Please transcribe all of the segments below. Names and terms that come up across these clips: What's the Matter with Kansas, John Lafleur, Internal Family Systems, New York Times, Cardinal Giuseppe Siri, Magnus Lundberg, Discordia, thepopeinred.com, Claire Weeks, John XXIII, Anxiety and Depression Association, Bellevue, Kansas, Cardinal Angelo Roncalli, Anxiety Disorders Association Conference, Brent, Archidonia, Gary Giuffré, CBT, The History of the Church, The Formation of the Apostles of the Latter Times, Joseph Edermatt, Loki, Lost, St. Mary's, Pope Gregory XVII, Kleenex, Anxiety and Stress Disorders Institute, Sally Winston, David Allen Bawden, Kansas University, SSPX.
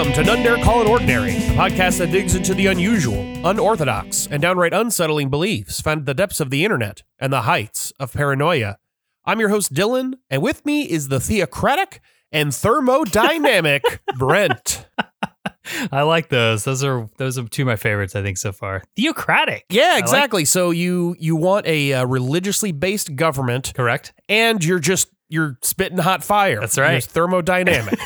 Welcome to None Dare Call It Ordinary, the podcast that digs into the unusual, unorthodox, and downright unsettling beliefs found at the depths of the internet and the heights of paranoia. I'm your host, Dylan, and with me is the theocratic and thermodynamic Brent. I like those. Those are two of my favorites, I think, so far. Theocratic. Yeah, exactly. Like, so you want a religiously based government, correct? And you're spitting hot fire. That's right. You're thermodynamic.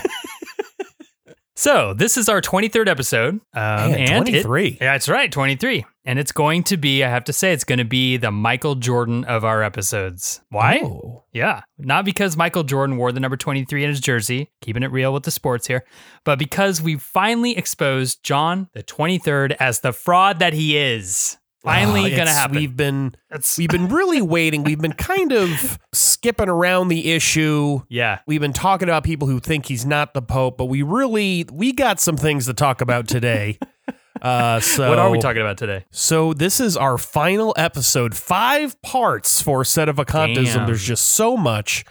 So this is our 23rd episode. And 23. That's right, 23. And it's going to be, I have to say, it's going to be the Michael Jordan of our episodes. Why? Oh. Yeah. Not because Michael Jordan wore the number 23 in his jersey, keeping it real with the sports here, but because we finally exposed John the 23rd as the fraud that he is. Finally going to happen. We've been really waiting. We've been kind of skipping around the issue. Yeah. We've been talking about people who think he's not the Pope, but we got some things to talk about today. So what are we talking about today? So this is our final episode, 5 parts for Set of Acantism. Damn. There's just so much.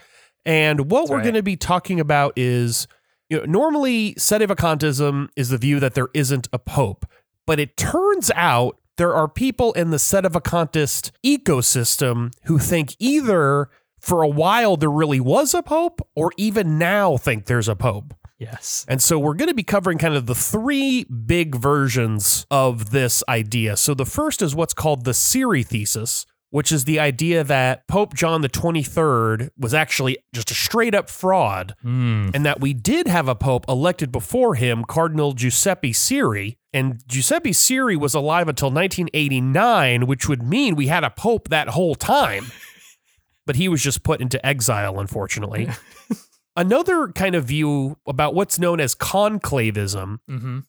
And what we're going to be talking about is, you know, normally Set of Acantism is the view that there isn't a Pope, but it turns out there are people in the Set of Acantist ecosystem who think either for a while there really was a Pope or even now think there's a Pope. Yes. And so we're going to be covering kind of the 3 big versions of this idea. So the first is what's called the Siri thesis, which is the idea that Pope John the 23rd was actually just a straight up fraud, and that we did have a Pope elected before him, Cardinal Giuseppe Siri, and Giuseppe Siri was alive until 1989, which would mean we had a Pope that whole time, but he was just put into exile, unfortunately. Another kind of view about what's known as conclavism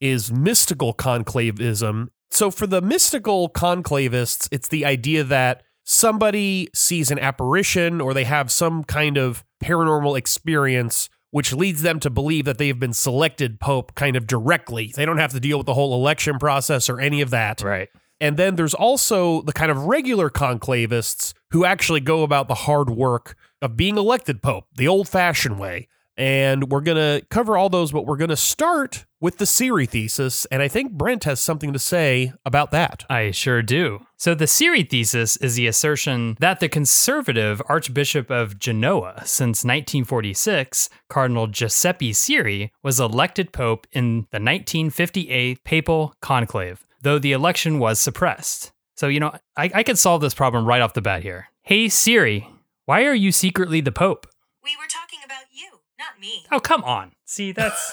is mystical conclavism. So for the mystical conclavists, it's the idea that somebody sees an apparition or they have some kind of paranormal experience, which leads them to believe that they've been selected Pope kind of directly. They don't have to deal with the whole election process or any of that. Right. And then there's also the kind of regular conclavists who actually go about the hard work of being elected Pope, the old-fashioned way. And we're going to cover all those, but we're going to start with the Siri thesis. And I think Brent has something to say about that. I sure do. So the Siri thesis is the assertion that the conservative Archbishop of Genoa since 1946, Cardinal Giuseppe Siri, was elected Pope in the 1958 Papal Conclave, though the election was suppressed. So, you know, I could solve this problem right off the bat here. Hey, Siri, why are you secretly the Pope? We were talking about you. Not me. Oh, come on. See, that's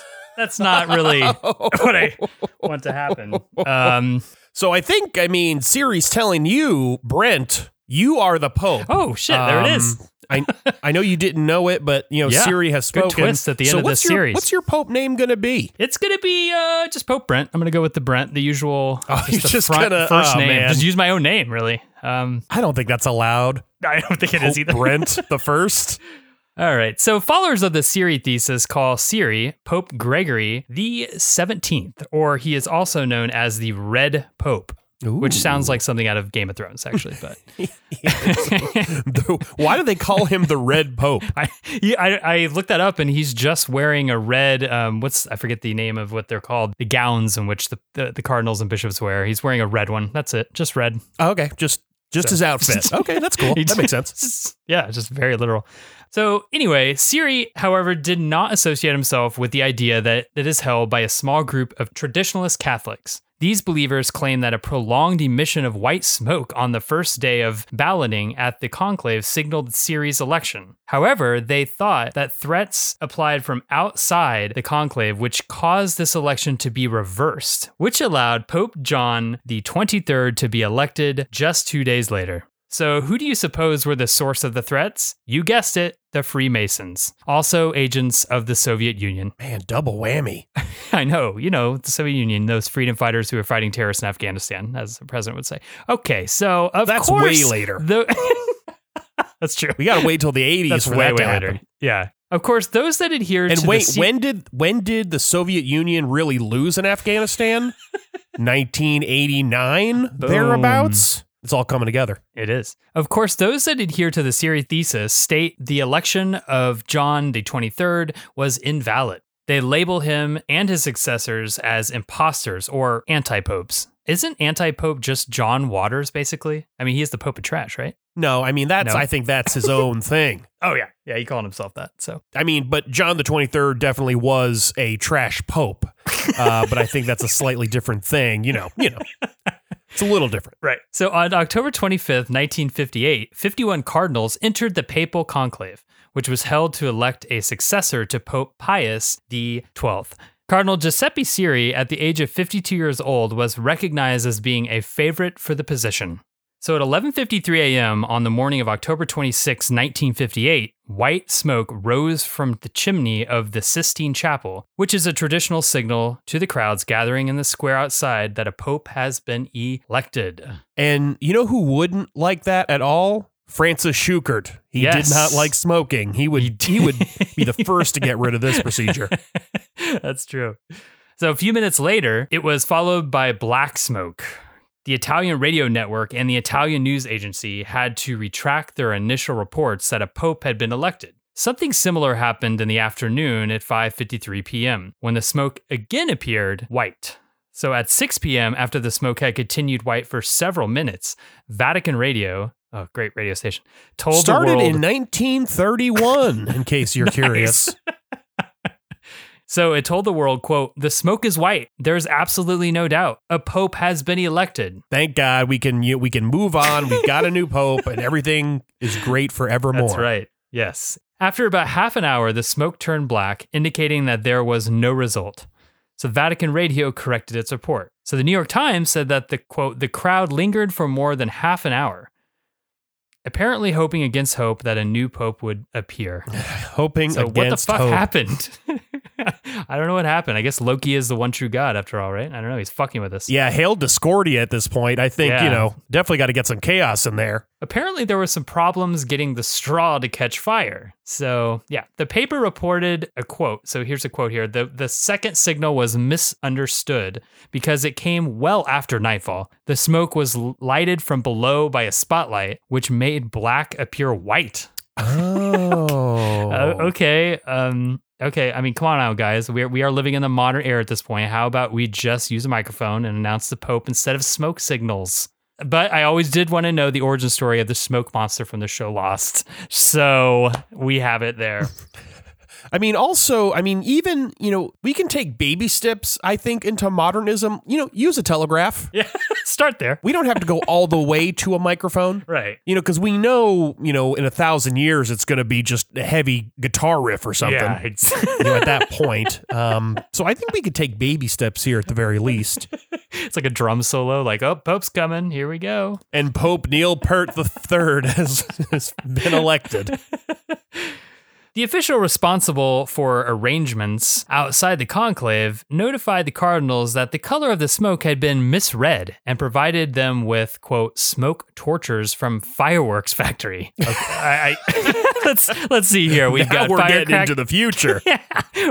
not really what I want to happen. So I think, Siri's telling you, Brent, you are the Pope. Oh, shit, there it is. I know you didn't know it, but, you know, yeah, Siri has spoken. Good twist at the end of this series. What's your Pope name going to be? It's going to be just Pope Brent. I'm going to go with the Brent, the usual first name. Man. Just use my own name, really. I don't think that's allowed. I don't think it is either. Brent the first. All right, so followers of the Siri thesis call Siri Pope Gregory the 17th, or he is also known as the Red Pope, which sounds like something out of Game of Thrones, actually. But why do they call him the Red Pope? I looked that up, and he's just wearing a red, I forget the name of what they're called, the gowns in which the cardinals and bishops wear. He's wearing a red one. That's it, just red. Oh, okay, just his outfit. Okay, that's cool. That makes sense. Yeah, just very literal. So anyway, Siri, however, did not associate himself with the idea that it is held by a small group of traditionalist Catholics. These believers claim that a prolonged emission of white smoke on the first day of balloting at the conclave signaled Siri's election. However, they thought that threats applied from outside the conclave, which caused this election to be reversed, which allowed Pope John the 23rd to be elected just 2 days later. So who do you suppose were the source of the threats? You guessed it, the Freemasons, also agents of the Soviet Union. Man, double whammy. I know, you know, the Soviet Union, those freedom fighters who were fighting terrorists in Afghanistan, as the president would say. Okay, so of course. That's way later. That's true. We got to wait till the 80s that's for way, that to way happen. Later. Yeah. Of course, those that adhere to when did the Soviet Union really lose in Afghanistan? 1989, boom, thereabouts? It's all coming together. It is. Of course, those that adhere to the Siri thesis state the election of John the 23rd was invalid. They label him and his successors as imposters or anti-popes. Isn't anti-pope just John Waters, basically? I mean, he is the Pope of Trash, right? No, I mean, that's, no. I think that's his own thing. Oh, yeah. Yeah, he called himself that. So, I mean, but John the 23rd definitely was a trash pope. But I think that's a slightly different thing, you know. It's a little different. Right. So on October 25th, 1958, 51 cardinals entered the papal conclave, which was held to elect a successor to Pope Pius XII. Cardinal Giuseppe Siri, at the age of 52 years old, was recognized as being a favorite for the position. So at 11:53 a.m. on the morning of October 26, 1958, white smoke rose from the chimney of the Sistine Chapel, which is a traditional signal to the crowds gathering in the square outside that a pope has been elected. And you know who wouldn't like that at all? Francis Schuchert. He did not like smoking. He would be the first to get rid of this procedure. That's true. So a few minutes later, it was followed by black smoke. The Italian radio network and the Italian news agency had to retract their initial reports that a pope had been elected. Something similar happened in the afternoon at 5:53 p.m. when the smoke again appeared white. So at 6 p.m., after the smoke had continued white for several minutes, Vatican Radio, oh, great radio station, told started the world... Started in 1931, in case you're curious. So it told the world, quote, "The smoke is white. There's absolutely no doubt. A pope has been elected. Thank God we can move on. We've got a new pope and everything is great forevermore." That's right. Yes. After about half an hour, the smoke turned black, indicating that there was no result. So Vatican Radio corrected its report. So the New York Times said that the, quote, "The crowd lingered for more than half an hour," apparently hoping against hope that a new pope would appear. Hoping so against hope. So what the fuck happened? I don't know what happened. I guess Loki is the one true God after all, right? I don't know. He's fucking with us. Yeah, hail Discordia at this point. I think, definitely got to get some chaos in there. Apparently there were some problems getting the straw to catch fire. So yeah, the paper reported a quote. So here's a quote here. The second signal was misunderstood because it came well after nightfall. The smoke was lighted from below by a spotlight, which made black appear white. Oh. Okay. Okay, I mean, come on now, guys. We are living in the modern era at this point. How about we just use a microphone and announce the Pope instead of smoke signals? But I always did want to know the origin story of the smoke monster from the show Lost. So we have it there. I mean, we can take baby steps, I think, into modernism. Use a telegraph. Yeah, start there. We don't have to go all the way to a microphone. Right. Because we know, in 1,000 years, it's going to be just a heavy guitar riff or something. Yeah, at that point. So I think we could take baby steps here at the very least. It's like a drum solo, like, oh, Pope's coming. Here we go. And Pope Neil Peart III has been elected. The official responsible for arrangements outside the conclave notified the cardinals that the color of the smoke had been misread and provided them with, quote, "smoke tortures from fireworks factory." Okay. Let's see here. We're getting into the future. Yeah,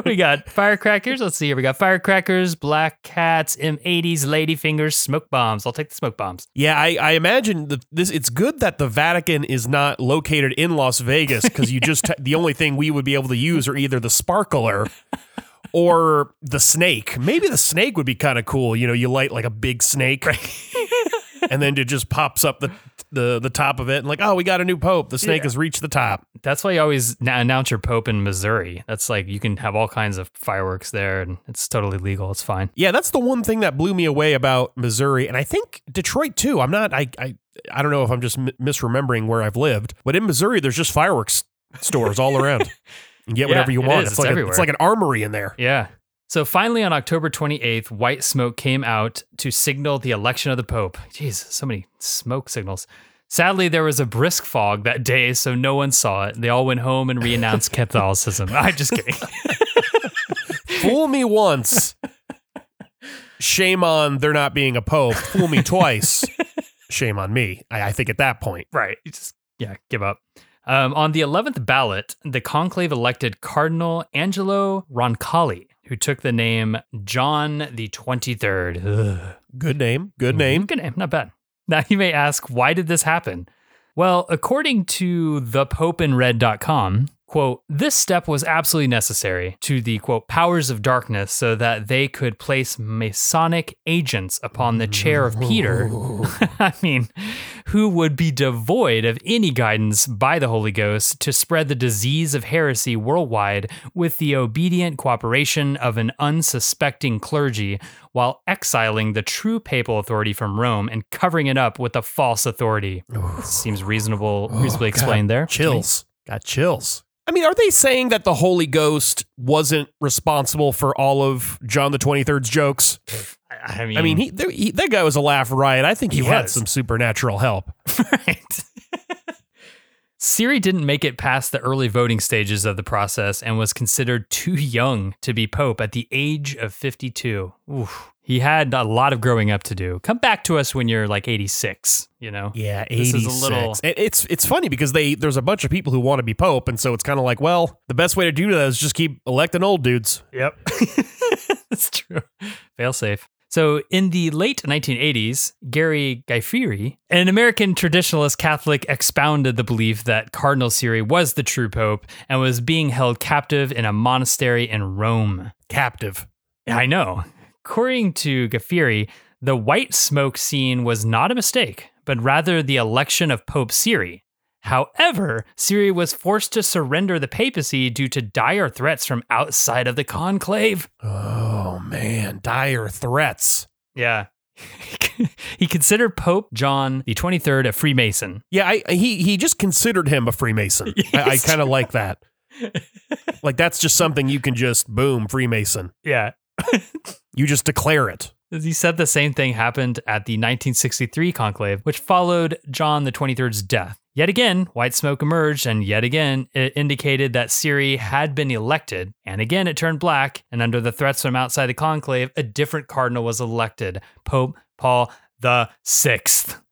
we got firecrackers. Let's see here. We got firecrackers, black cats, M80s, ladyfingers, smoke bombs. I'll take the smoke bombs. Yeah, I imagine it's good that the Vatican is not located in Las Vegas because the only thing we would be able to use are either the sparkler or the snake. Maybe the snake would be kind of cool. You light like a big snake, right? And then it just pops up the top of it and like, oh, we got a new pope. The snake has reached the top. That's why you always announce your pope in Missouri. That's like, you can have all kinds of fireworks there and it's totally legal. It's fine. Yeah, that's the one thing that blew me away about Missouri. And I think Detroit too. I don't know if I'm just misremembering where I've lived, but in Missouri, there's just fireworks stores all around. You get whatever you want. It's like an armory in there. Yeah. So finally on October 28th, white smoke came out to signal the election of the Pope. Jeez, so many smoke signals. Sadly, there was a brisk fog that day, so no one saw it. They all went home and re-announced Catholicism. I'm just kidding. Fool me once. Shame on there not being a Pope. Fool me twice. Shame on me. I think at that point. Right. You just, give up. On the 11th ballot, the conclave elected Cardinal Angelo Roncalli, who took the name John the 23rd. Ugh. Good name. Not bad. Now you may ask, why did this happen? Well, according to thepopeinred.com, Quote, this step was absolutely necessary to the, quote, powers of darkness so that they could place Masonic agents upon the chair of Peter, I mean, who would be devoid of any guidance by the Holy Ghost to spread the disease of heresy worldwide with the obedient cooperation of an unsuspecting clergy while exiling the true papal authority from Rome and covering it up with a false authority. Seems reasonably explained there. Chills. Got chills. I mean, are they saying that the Holy Ghost wasn't responsible for all of John the 23rd's jokes? I mean, he, that guy was a laugh riot. I think he had some supernatural help. Right. Siri didn't make it past the early voting stages of the process and was considered too young to be pope at the age of 52. Oof. He had a lot of growing up to do. Come back to us when you're like 86, you know? Yeah, 86. This is a little... It's funny because there's a bunch of people who want to be pope, and so it's kind of like, well, the best way to do that is just keep electing old dudes. Yep. That's true. Fail safe. So in the late 1980s, Gary Giuffré, an American traditionalist Catholic, expounded the belief that Cardinal Siri was the true pope and was being held captive in a monastery in Rome. Captive. I know. According to Giuffré, the white smoke scene was not a mistake, but rather the election of Pope Siri. However, Siri was forced to surrender the papacy due to dire threats from outside of the conclave. Oh, man. Dire threats. Yeah. He considered Pope John XXIII a Freemason. Yeah, he just considered him a Freemason. Yes. I kind of like that. Like, that's just something you can just, boom, Freemason. Yeah. You just declare it. He said the same thing happened at the 1963 conclave, which followed John XXIII's death. Yet again, white smoke emerged, and yet again, it indicated that Siri had been elected. And again, it turned black, and under the threats from outside the conclave, a different cardinal was elected, Pope Paul VI.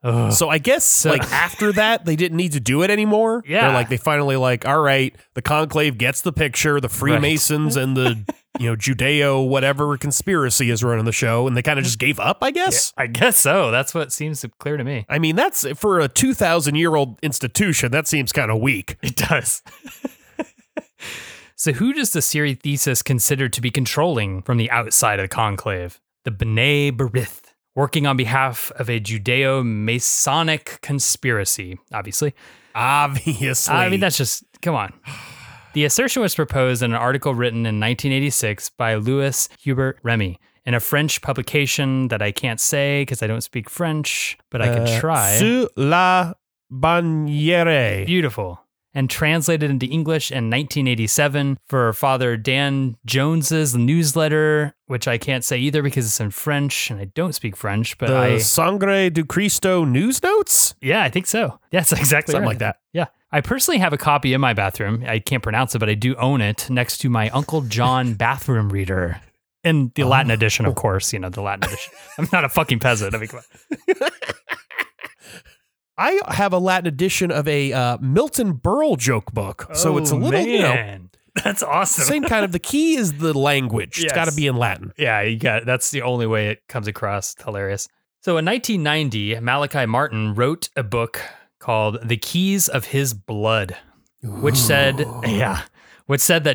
Ugh. So I guess after that, they didn't need to do it anymore. Yeah. They're like, they finally like, all right, the conclave gets the picture, the Freemasons and the... Judeo whatever conspiracy is running the show, and they kind of just gave up, I guess? Yeah, I guess so. That's what seems clear to me. I mean, that's for a 2,000-year-old institution, that seems kind of weak. It does. So who does the Siri thesis consider to be controlling from the outside of the conclave? The B'nai B'rith, working on behalf of a Judeo-Masonic conspiracy, obviously. Obviously. I mean, that's just, come on. The assertion was proposed in an article written in 1986 by Louis Hubert Remy in a French publication that I can't say because I don't speak French, but I can try. Sous la Bannière. Beautiful. And translated into English in 1987 for Father Dan Jones's newsletter, which I can't say either because it's in French and I don't speak French. But the Sangre du Cristo news notes? Yeah, I think so. Yes, exactly. Something right. Like that. Yeah. I personally have a copy in my bathroom. I can't pronounce it, but I do own it next to my Uncle John bathroom reader. In the Latin edition, of course, the Latin edition. I'm not a fucking peasant. I mean, come on. I have a Latin edition of a Milton Berle joke book. Oh, so it's a little, That's awesome. Same kind of, the key is the language. Yes. It's got to be in Latin. Yeah, that's the only way it comes across. It's hilarious. So in 1990, Malachi Martin wrote a book called The Keys of His Blood, which said that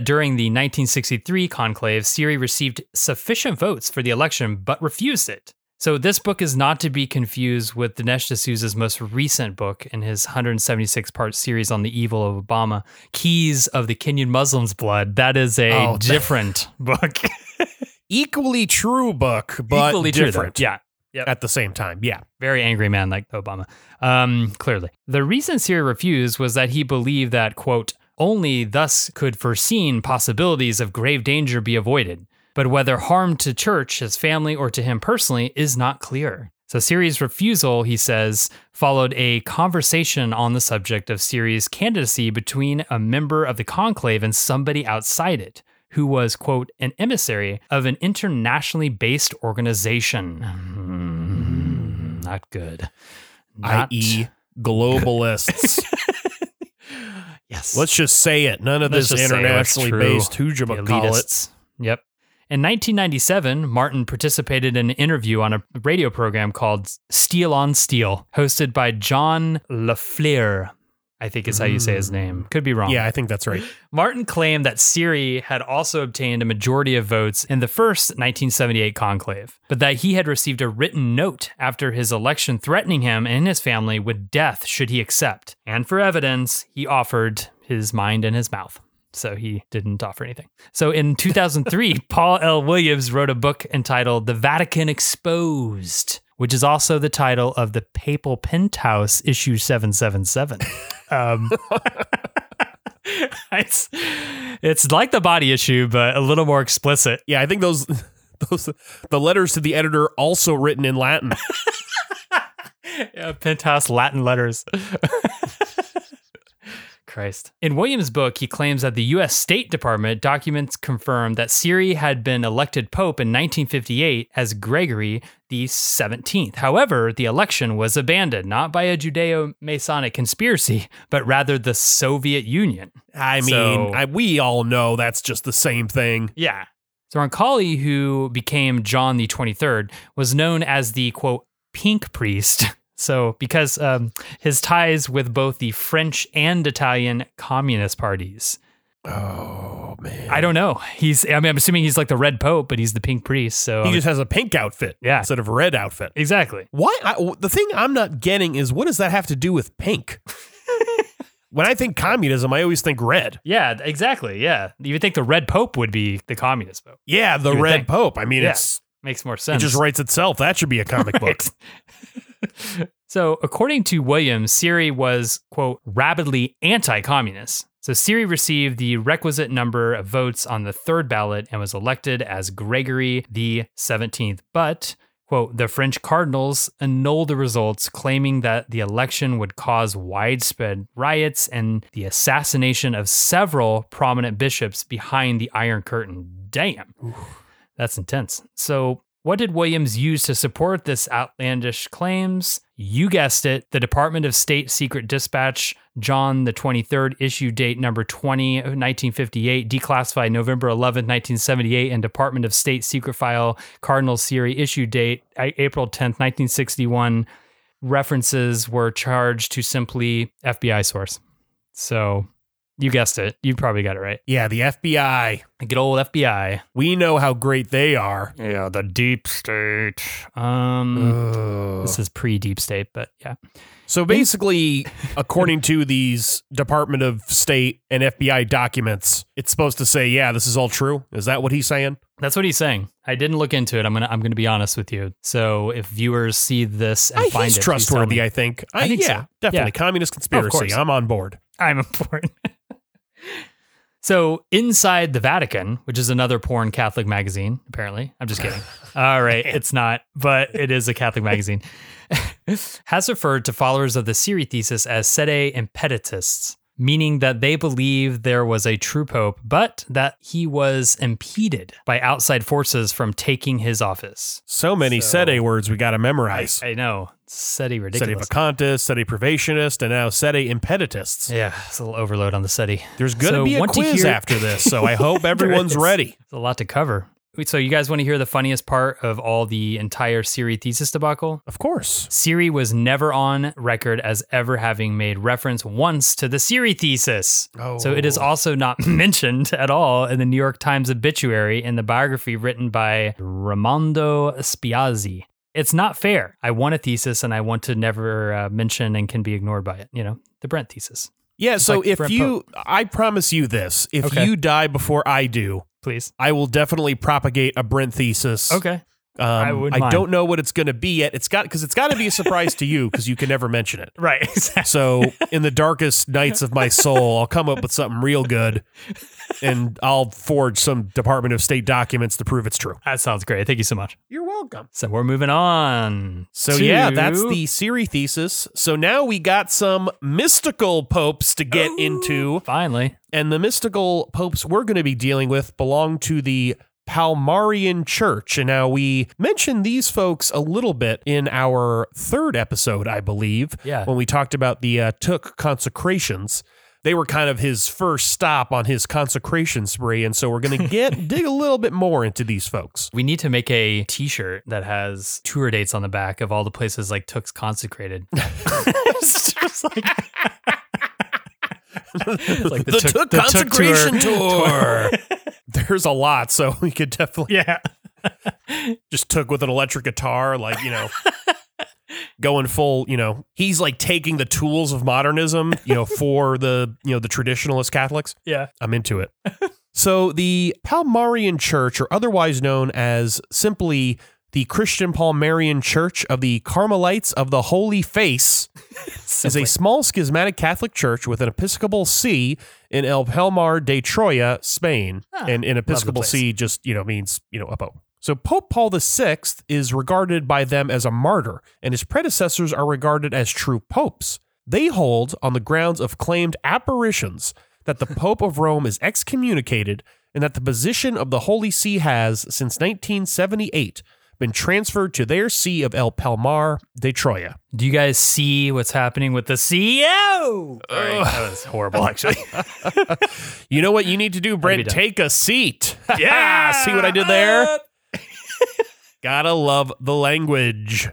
during the 1963 conclave, Siri received sufficient votes for the election, but refused it. So this book is not to be confused with Dinesh D'Souza's most recent book in his 176-part series on the evil of Obama, Keys of the Kenyan Muslim's Blood. That is a different book. Equally true book, but different. Yeah. Yep. At the same time, yeah. Very angry man like Obama, clearly. The reason Siri refused was that he believed that, quote, only thus could foreseen possibilities of grave danger be avoided, but whether harm to church, his family, or to him personally is not clear. So Siri's refusal, he says, followed a conversation on the subject of Siri's candidacy between a member of the conclave and somebody outside it, who was, quote, an emissary of an internationally based organization. Not good. I.e. globalists. Yes. Let's just say it. None of this internationally based hoojabacallits. Yep. In 1997, Martin participated in an interview on a radio program called Steel on Steel, hosted by John LaFleur. I think is how you say his name. Could be wrong. Yeah, I think that's right. Martin claimed that Siri had also obtained a majority of votes in the first 1978 conclave, but that he had received a written note after his election threatening him and his family with death should he accept. And for evidence, he offered his mind and his mouth. So he didn't offer anything. So in 2003, Paul L. Williams wrote a book entitled The Vatican Exposed, which is also the title of the Papal Penthouse, issue 777. It's like the body issue, but a little more explicit. Yeah, I think the letters to the editor also written in Latin. Yeah, Penthouse Latin letters. Christ. In Williams' book, he claims that the U.S. State Department documents confirmed that Siri had been elected pope in 1958 as Gregory XVII. However, the election was abandoned, not by a Judeo-Masonic conspiracy, but rather the Soviet Union. We all know that's just the same thing. Yeah. So Roncalli, who became John the 23rd, was known as the, quote, pink priest. So because his ties with both the French and Italian communist parties. Oh, man. I don't know. I'm assuming he's like the red pope, but he's the pink priest. So he just has a pink outfit instead of a red outfit. Exactly. The thing I'm not getting is, what does that have to do with pink? When I think communism, I always think red. Yeah, exactly. Yeah. You would think the red pope would be the communist pope. Yeah, the red pope. I mean, it makes more sense. It just writes itself. That should be a comic book. So according to Williams, Siri was, quote, rabidly anti-communist. So Siri received the requisite number of votes on the third ballot and was elected as Gregory the 17th. But, quote, the French cardinals annulled the results, claiming that the election would cause widespread riots and the assassination of several prominent bishops behind the Iron Curtain. Damn. Ooh, that's intense. So what did Williams use to support this outlandish claims? You guessed it. The Department of State Secret Dispatch, John the 23rd, issue date number 20, 1958, declassified November 11th, 1978, and Department of State Secret File, Cardinal Siri, issue date April 10th, 1961. References were charged to simply FBI source. So you guessed it. You probably got it right. Yeah, the FBI. The good old FBI. We know how great they are. Yeah, the deep state. This is pre-deep state, but yeah. So basically, according to these Department of State and FBI documents, it's supposed to say, yeah, this is all true. Is that what he's saying? That's what he's saying. I didn't look into it. I'm gonna be honest with you. So if viewers see this and find it, he's trustworthy, I think. I think so. Definitely. Yeah. Communist conspiracy. I'm on board. I'm important. So Inside the Vatican, which is another porn Catholic magazine, apparently. I'm just kidding. All right. It's not, but it is a Catholic magazine. Has referred to followers of the Siri thesis as sede impeditists, meaning that they believe there was a true pope, but that he was impeded by outside forces from taking his office. So many sede words we got to memorize. I know. Sede ridiculous. Sede vacantis, sede privationist, and now sede impeditists. Yeah, it's a little overload on the sede. There's going to be a quiz after this, so I hope everyone's ready. It's a lot to cover. So you guys want to hear the funniest part of all the entire Siri thesis debacle? Of course. Siri was never on record as ever having made reference once to the Siri thesis. Oh. So it is also not mentioned at all in the New York Times obituary in the biography written by Raimondo Spiazzi. It's not fair. I want a thesis and I want to never mention and can be ignored by it. You know, the Brent thesis. Yeah, it's so like if Brent you, Pope. I promise you this, if you die before I do, please, I will definitely propagate a Brent thesis. Okay. I don't know what it's going to be yet. It's got to be a surprise to you because you can never mention it. Right. Exactly. So in the darkest nights of my soul, I'll come up with something real good and I'll forge some Department of State documents to prove it's true. That sounds great. Thank you so much. You're welcome. So we're moving on. So yeah, that's the Siri thesis. So now we got some mystical popes to get into. Finally. And the mystical popes we're going to be dealing with belong to the Palmarian Church. And now we mentioned these folks a little bit in our third episode, I believe, when we talked about the Took consecrations. They were kind of his first stop on his consecration spree. And so we're going to dig a little bit more into these folks. We need to make a t-shirt that has tour dates on the back of all the places like Took's consecrated. It's just like... like the consecration tour. There's a lot, so we could definitely just took with an electric guitar, like, you know, going full, you know, he's like taking the tools of modernism, you know, for the, you know, the traditionalist Catholics. Yeah. I'm into it. So the Palmarian Church, or otherwise known as simply the Christian Palmarian Church of the Carmelites of the Holy Face, is a small schismatic Catholic church with an Episcopal see in El Palmar de Troya, Spain. Huh. And an Episcopal see just, you know, means, you know, a pope. So Pope Paul VI is regarded by them as a martyr, and his predecessors are regarded as true popes. They hold, on the grounds of claimed apparitions, that the Pope of Rome is excommunicated and that the position of the Holy See has, since 1978, been transferred to their see of El Palmar de Troya. Do you guys see what's happening with the CEO? Right, that was horrible, actually. You know what you need to do, Brent? Take a seat. Yeah. See what I did there? Gotta love the language.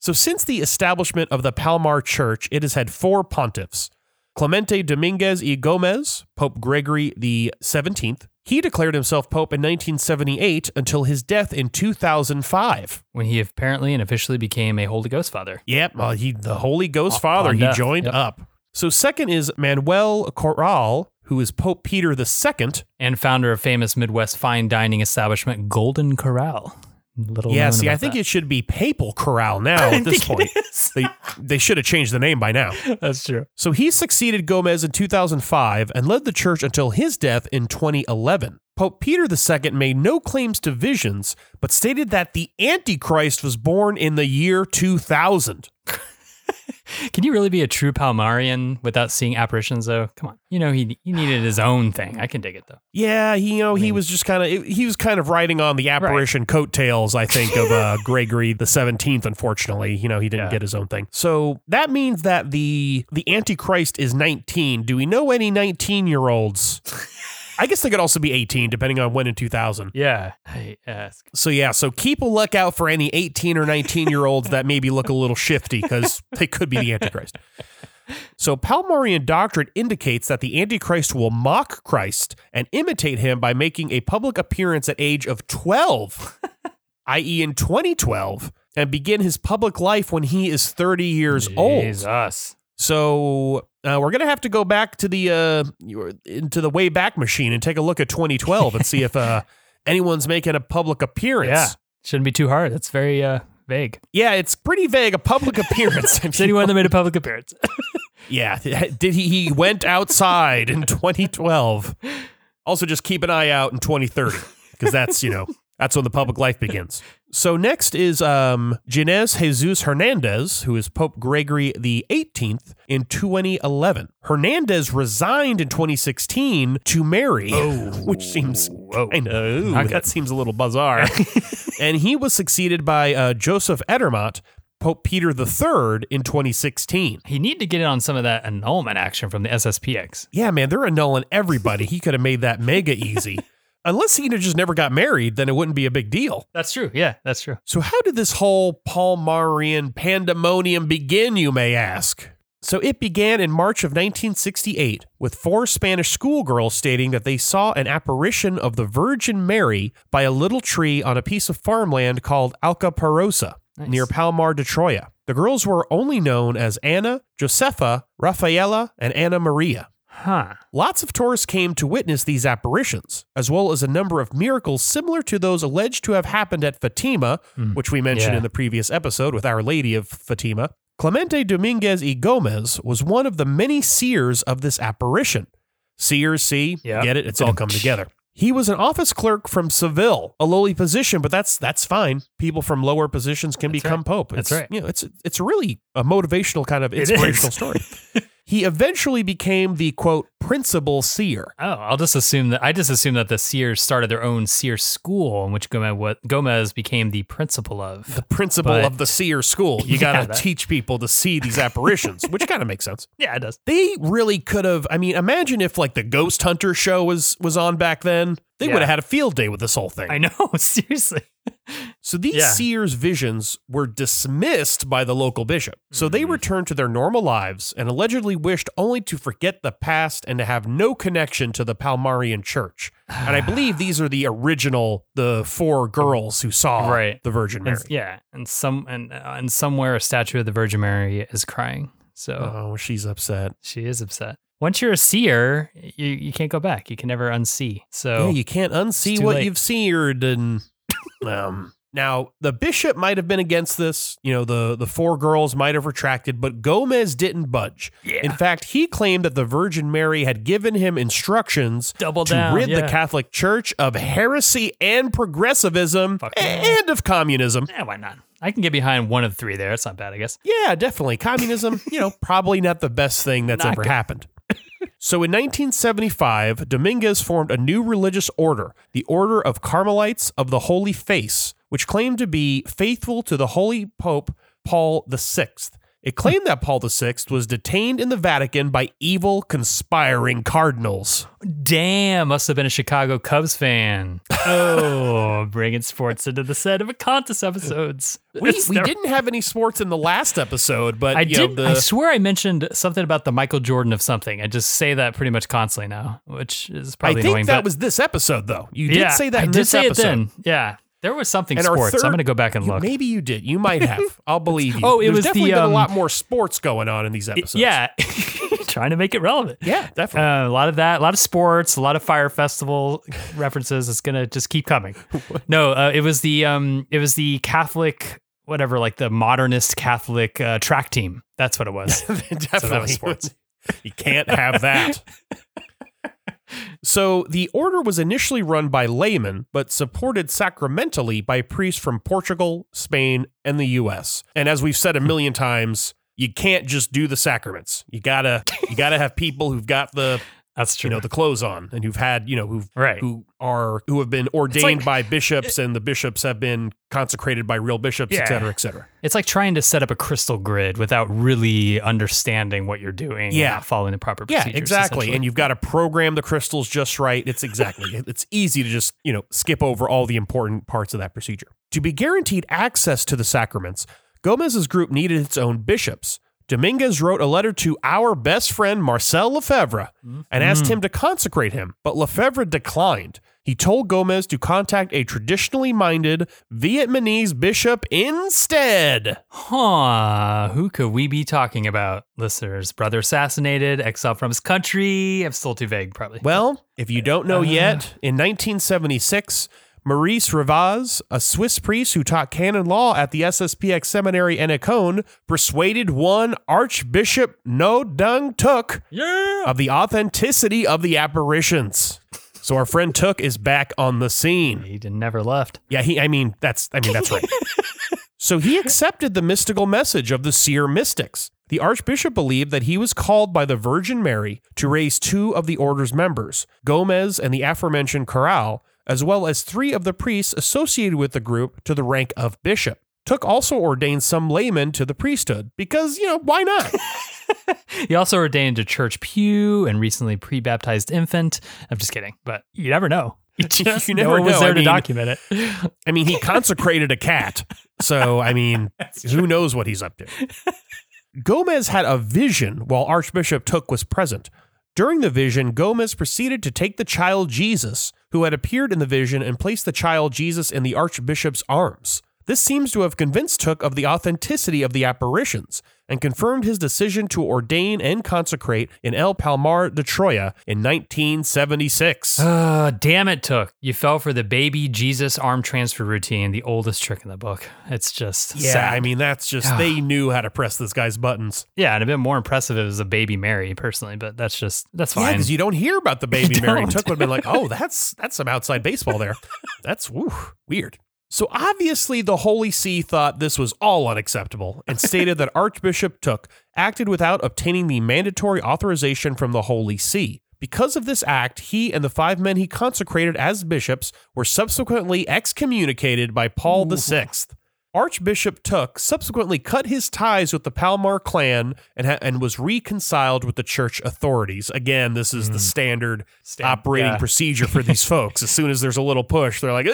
So since the establishment of the Palmar Church, it has had four pontiffs. Clemente Dominguez y Gomez, Pope Gregory XVII. He declared himself pope in 1978 until his death in 2005. When he apparently and officially became a Holy Ghost Father. Yep, well, the Holy Ghost Father, he joined up. So second is Manuel Corral, who is Pope Peter II. And founder of famous Midwest fine dining establishment Golden Corral. Yeah, see, I think it should be Papal Corral now at this point. They should have changed the name by now. That's true. So he succeeded Gomez in 2005 and led the church until his death in 2011. Pope Peter II made no claims to visions, but stated that the Antichrist was born in the year 2000. Can you really be a true Palmarian without seeing apparitions, though? Come on. You know, he needed his own thing. I can dig it, though. Yeah, he was kind of riding on the apparition coattails, I think, of Gregory the 17th, unfortunately. You know, he didn't get his own thing. So that means that the Antichrist is 19. Do we know any 19-year-olds? I guess they could also be 18, depending on when in 2000. Yeah, I ask. So keep a lookout for any 18 or 19-year-olds that maybe look a little shifty, because they could be the Antichrist. So Palmarian doctrine indicates that the Antichrist will mock Christ and imitate him by making a public appearance at age of 12, i.e. in 2012, and begin his public life when he is 30 years old. Jesus. So we're going to have to go back to the Wayback Machine and take a look at 2012 and see if anyone's making a public appearance. Yeah, shouldn't be too hard. That's very vague. Yeah, it's pretty vague, a public appearance. Is anyone that made a public appearance? Yeah, did he went outside in 2012. Also, just keep an eye out in 2030, because that's, you know, that's when the public life begins. So next is Ginés Jesus Hernandez, who is Pope Gregory XVIII in 2011. Hernandez resigned in 2016 to marry, which seems kind of, that seems a little bizarre. And he was succeeded by Joseph Edermatt, Pope Peter III in 2016. He needed to get in on some of that annulment action from the SSPX. Yeah, man, they're annulling everybody. He could have made that mega easy. Unless he just never got married, then it wouldn't be a big deal. That's true. Yeah, that's true. So how did this whole Palmarian pandemonium begin, you may ask? So it began in March of 1968 with four Spanish schoolgirls stating that they saw an apparition of the Virgin Mary by a little tree on a piece of farmland called Alcaparrosa, near Palmar de Troya. The girls were only known as Anna, Josefa, Rafaela, and Anna Maria. Huh. Lots of tourists came to witness these apparitions, as well as a number of miracles similar to those alleged to have happened at Fatima, which we mentioned in the previous episode with Our Lady of Fatima. Clemente Dominguez y Gomez was one of the many seers of this apparition. Seers, see, get it? It's all come together. He was an office clerk from Seville, a lowly position, but that's fine. People from lower positions can become pope. That's right. You know, it's really a motivational kind of inspirational story. He eventually became the, quote, principal seer. Oh, I just assume that the seers started their own seer school, in which Gomez became the principal of. The principal of the seer school. You got to teach people to see these apparitions, which kind of makes sense. Yeah, it does. They really could have, I mean, imagine if like the Ghost Hunter show was on back then. They would have had a field day with this whole thing. I know, seriously. So these seers' visions were dismissed by the local bishop. So they returned to their normal lives and allegedly wished only to forget the past and to have no connection to the Palmarian Church. And I believe these are the original, the four girls who saw the Virgin Mary. And somewhere a statue of the Virgin Mary is crying. So she's upset. She is upset. Once you're a seer, you can't go back. You can never unsee. So you can't unsee what you've seared. And now the bishop might have been against this. You know, the four girls might have retracted, but Gomez didn't budge. Yeah. In fact, he claimed that the Virgin Mary had given him instructions to rid the Catholic Church of heresy and progressivism and of communism. Yeah, why not? I can get behind one of three there. It's not bad, I guess. Yeah, definitely. Communism, probably not the best thing that's ever happened. So in 1975, Dominguez formed a new religious order, the Order of Carmelites of the Holy Face, which claimed to be faithful to the Holy Pope Paul VI. It claimed that Paul VI was detained in the Vatican by evil, conspiring cardinals. Damn, must have been a Chicago Cubs fan. Oh, bringing sports into the set of Acontas episodes. We didn't have any sports in the last episode, but I swear I mentioned something about the Michael Jordan of something. I just say that pretty much constantly now, which is probably annoying. I think that was this episode, though. You did say that in this episode. I did say it then, There was something sports. I'm going to go back and look. Maybe you did. You might have. I'll believe you. There's definitely been a lot more sports going on in these episodes. Yeah. Trying to make it relevant. Yeah, definitely. A lot of that, a lot of sports, a lot of fire festival references. It's going to just keep coming. No, it was the Catholic, whatever, like the modernist Catholic track team. That's what it was. Definitely. So that was sports. You can't have that. So the order was initially run by laymen, but supported sacramentally by priests from Portugal, Spain, and the U.S. And as we've said a million times, you can't just do the sacraments. You gotta have people who've got the that's true. The clothes on and who've had who have been ordained by bishops, and the bishops have been consecrated by real bishops, et cetera, et cetera. It's like trying to set up a crystal grid without really understanding what you're doing. Yeah, and following the proper procedures. Yeah, exactly. And you've got to program the crystals just right. It's it's easy to just skip over all the important parts of that procedure. To be guaranteed access to the sacraments, Gomez's group needed its own bishops. Dominguez wrote a letter to our best friend, Marcel Lefebvre, and asked him to consecrate him, but Lefebvre declined. He told Gomez to contact a traditionally minded Vietnamese bishop instead. Huh, who could we be talking about, listeners? Brother assassinated, exiled from his country. I'm still too vague, probably. Well, if you don't know yet, in 1976... Maurice Rivaz, a Swiss priest who taught canon law at the SSPX seminary in Écône, persuaded one Archbishop No Dung Tuk of the authenticity of the apparitions. So our friend Tuk is back on the scene. He never left. Yeah, that's right. So he accepted the mystical message of the seer mystics. The archbishop believed that he was called by the Virgin Mary to raise two of the order's members, Gomez and the aforementioned Corral, as well as three of the priests associated with the group, to the rank of bishop. Tuk also ordained some laymen to the priesthood, because, why not? He also ordained a church pew and recently pre-baptized infant. I'm just kidding, but you never know. You never know. To document it. He consecrated a cat, so, who knows what he's up to. Gomez had a vision while Archbishop Tuk was present. During the vision, Gomez proceeded to take the child Jesus, who had appeared in the vision, and placed the child Jesus in the archbishop's arms. This seems to have convinced Tuk of the authenticity of the apparitions, and confirmed his decision to ordain and consecrate in El Palmar de Troya in 1976. Damn it, Tuk. You fell for the baby Jesus arm transfer routine, the oldest trick in the book. It's just sad. That's just, they knew how to press this guy's buttons. Yeah, and a bit more impressive if it was a baby Mary, personally, but that's fine. Yeah, because you don't hear about the baby Mary. Tuk would have been like, that's some outside baseball there. That's weird. So obviously the Holy See thought this was all unacceptable and stated that Archbishop Tuk acted without obtaining the mandatory authorization from the Holy See. Because of this act, he and the five men he consecrated as bishops were subsequently excommunicated by Paul VI. Archbishop Tuck subsequently cut his ties with the Palmar clan and was reconciled with the church authorities. Again, this is the standard operating procedure for these folks. As soon as there's a little push, they're like...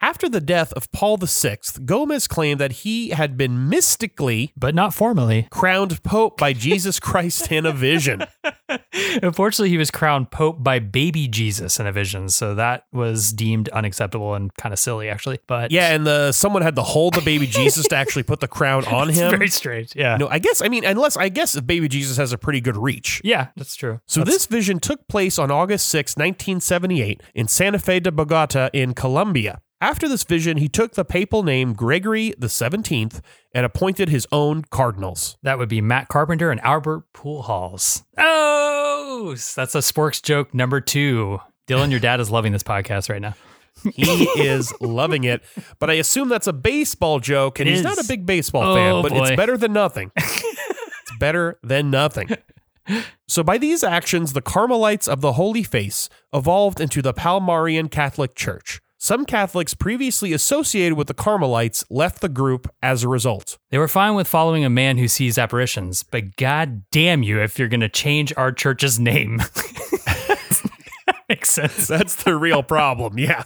After the death of Paul VI, Gomez claimed that he had been mystically... but not formally... crowned Pope by Jesus Christ in a vision. Unfortunately, he was crowned Pope by baby Jesus in a vision, so that was deemed unacceptable and kind of silly, actually. But yeah, and someone had to hold the baby Jesus to actually put the crown on him. It's very strange. Yeah. No, I guess if baby Jesus has a pretty good reach. Yeah, that's true. So this vision took place on August 6, 1978 in Santa Fe de Bogota in Colombia. After this vision, he took the papal name Gregory XVII and appointed his own cardinals. That would be Matt Carpenter and Albert Pujols. Oh, that's a sporks joke number 2. Dylan, your dad is loving this podcast right now. He is loving it, but I assume that's a baseball joke, and he's not a big baseball fan, but it's better than nothing. It's better than nothing. So by these actions, the Carmelites of the Holy Face evolved into the Palmarian Catholic Church. Some Catholics previously associated with the Carmelites left the group as a result. They were fine with following a man who sees apparitions, but God damn you if you're going to change our church's name. That makes sense. That's the real problem, yeah.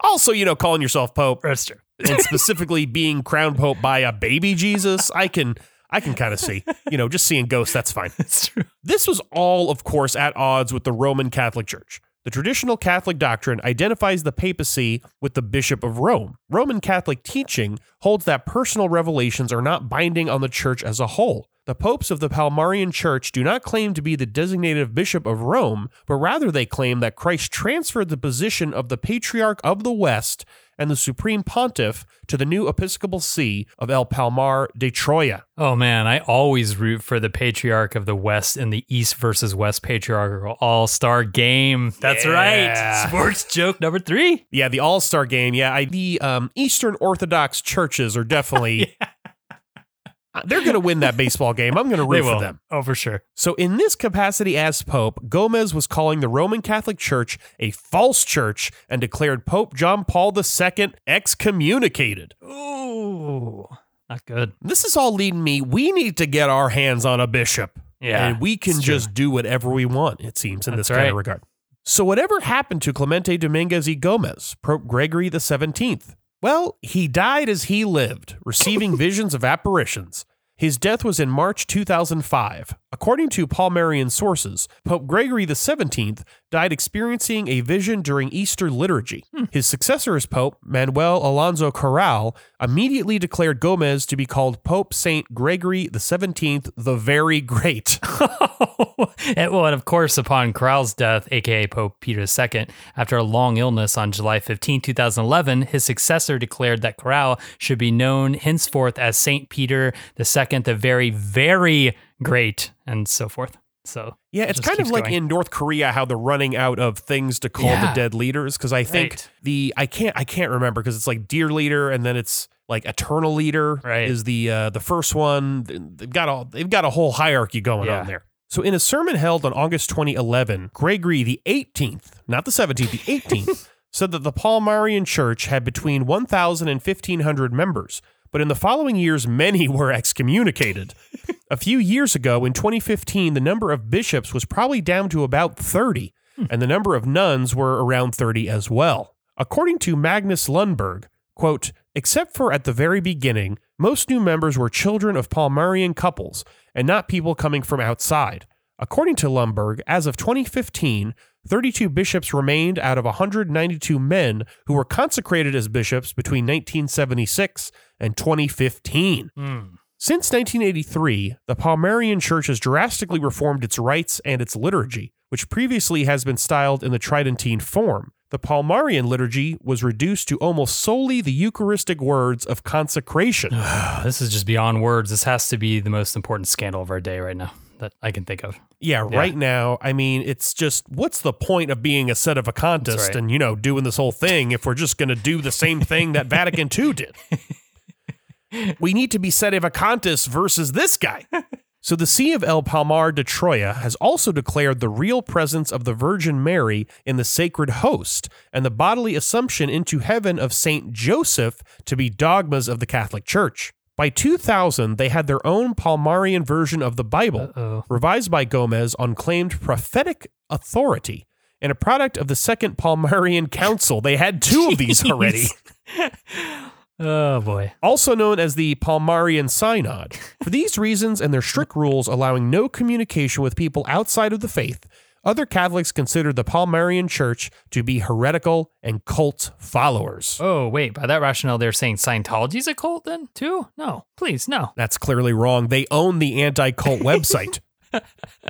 Also, calling yourself Pope, that's true. And specifically being crowned Pope by a baby Jesus, I can kind of see, just seeing ghosts, that's fine. That's true. This was all, of course, at odds with the Roman Catholic Church. The traditional Catholic doctrine identifies the papacy with the Bishop of Rome. Roman Catholic teaching holds that personal revelations are not binding on the church as a whole. The popes of the Palmarian Church do not claim to be the designated Bishop of Rome, but rather they claim that Christ transferred the position of the Patriarch of the West and the Supreme Pontiff to the new Episcopal See of El Palmar de Troya. Oh man, I always root for the Patriarch of the West in the East versus West Patriarchal All-Star Game. That's right. Sports joke number 3. Yeah, the All-Star Game. Yeah, the Eastern Orthodox churches are definitely... yeah. They're going to win that baseball game. I'm going to root for them. Oh, for sure. So in this capacity as Pope, Gomez was calling the Roman Catholic Church a false church and declared Pope John Paul II excommunicated. Ooh, not good. This is all leading me. We need to get our hands on a bishop. Yeah. And we can just do whatever we want, it seems, in this kind of regard. So whatever happened to Clemente Dominguez y Gomez, Pope Gregory XVII? Well, he died as he lived, receiving visions of apparitions. His death was in March 2005. According to Palmarian sources, Pope Gregory XVII died experiencing a vision during Easter liturgy. His successor as Pope, Manuel Alonso Corral, immediately declared Gomez to be called Pope Saint Gregory XVII, the Very Great. And of course, upon Corral's death, a.k.a. Pope Peter II, after a long illness on July 15, 2011, his successor declared that Corral should be known henceforth as Saint Peter II, the Very, Very Great, and so forth. So yeah, it's kind of like going. In North Korea, how they're running out of things to call the dead leaders. Because I think I can't remember, because it's like dear leader, and then it's like eternal leader is the first one. They've got a whole hierarchy going on there. So in a sermon held on August 2011, Gregory the 18th, not the 17th, the 18th, said that the Palmarian Church had between 1,000 and 1,500 members. But in the following years, many were excommunicated. A few years ago, in 2015, the number of bishops was probably down to about 30, and the number of nuns were around 30 as well. According to Magnus Lundberg, quote, except for at the very beginning, most new members were children of Palmarian couples and not people coming from outside. According to Lundberg, as of 2015, 32 bishops remained out of 192 men who were consecrated as bishops between 1976 and 2015. Since 1983, the Palmarian Church has drastically reformed its rites and its liturgy, which previously has been styled in the Tridentine form. The Palmarian liturgy was reduced to almost solely the Eucharistic words of consecration. This is just beyond words. This has to be the most important scandal of our day right now that I can think of. Right now, I mean, it's just, what's the point of being a set of a contest and, doing this whole thing if we're just going to do the same thing that Vatican II did? We need to be set of a contest versus this guy. So the See of El Palmar de Troya has also declared the real presence of the Virgin Mary in the sacred host and the bodily assumption into heaven of Saint Joseph to be dogmas of the Catholic Church. By 2000, they had their own Palmarian version of the Bible, revised by Gomez on claimed prophetic authority and a product of the Second Palmarian Council. They had two of these already. Oh, boy. Also known as the Palmarian Synod. For these reasons and their strict rules allowing no communication with people outside of the faith, other Catholics considered the Palmarian Church to be heretical and cult followers. Oh, wait, by that rationale, they're saying Scientology's a cult then, too? No, please, no. That's clearly wrong. They own the anti-cult website,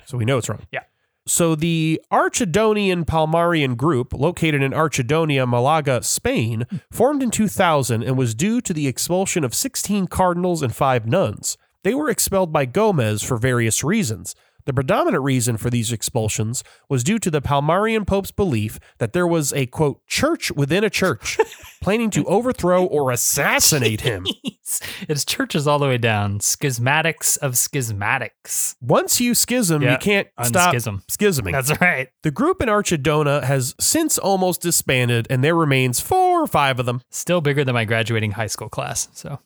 so we know it's wrong. Yeah. So the Archidonian Palmarian group, located in Archidonia, Malaga, Spain, formed in 2000 and was due to the expulsion of 16 cardinals and 5 nuns. They were expelled by Gomez for various reasons. The predominant reason for these expulsions was due to the Palmarian Pope's belief that there was a, quote, church within a church, planning to overthrow or assassinate him. Jeez. It's churches all the way down. Schismatics of schismatics. Once you schism, you can't stop schisming. That's right. The group in Archidona has since almost disbanded, and there remains 4 or 5 of them. Still bigger than my graduating high school class, so...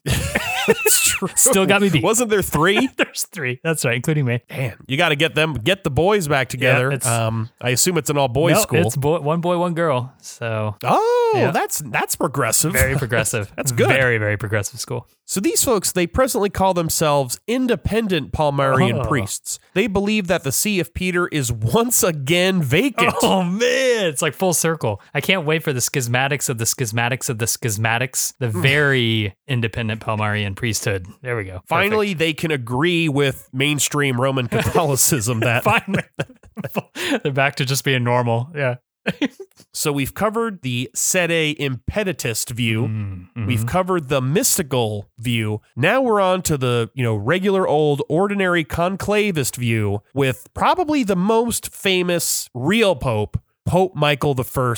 That's true. Still got me beat. Wasn't there 3? There's 3. That's right, including me. Man, you got to get the boys back together. Yeah, I assume it's an all boys school. It's one boy, one girl. So that's progressive. Very progressive. That's good. Very, very progressive school. So these folks, they presently call themselves independent Palmarian priests. They believe that the See of Peter is once again vacant. Oh man, it's like full circle. I can't wait for the schismatics of the schismatics of the schismatics, the very independent Palmarian priesthood. There we go. Perfect. Finally, they can agree with mainstream Roman Catholicism that finally they're back to just being normal. Yeah. So we've covered the sede impeditist view. Mm-hmm. We've covered the mystical view. Now we're on to the, regular old ordinary conclavist view with probably the most famous real pope, Pope Michael I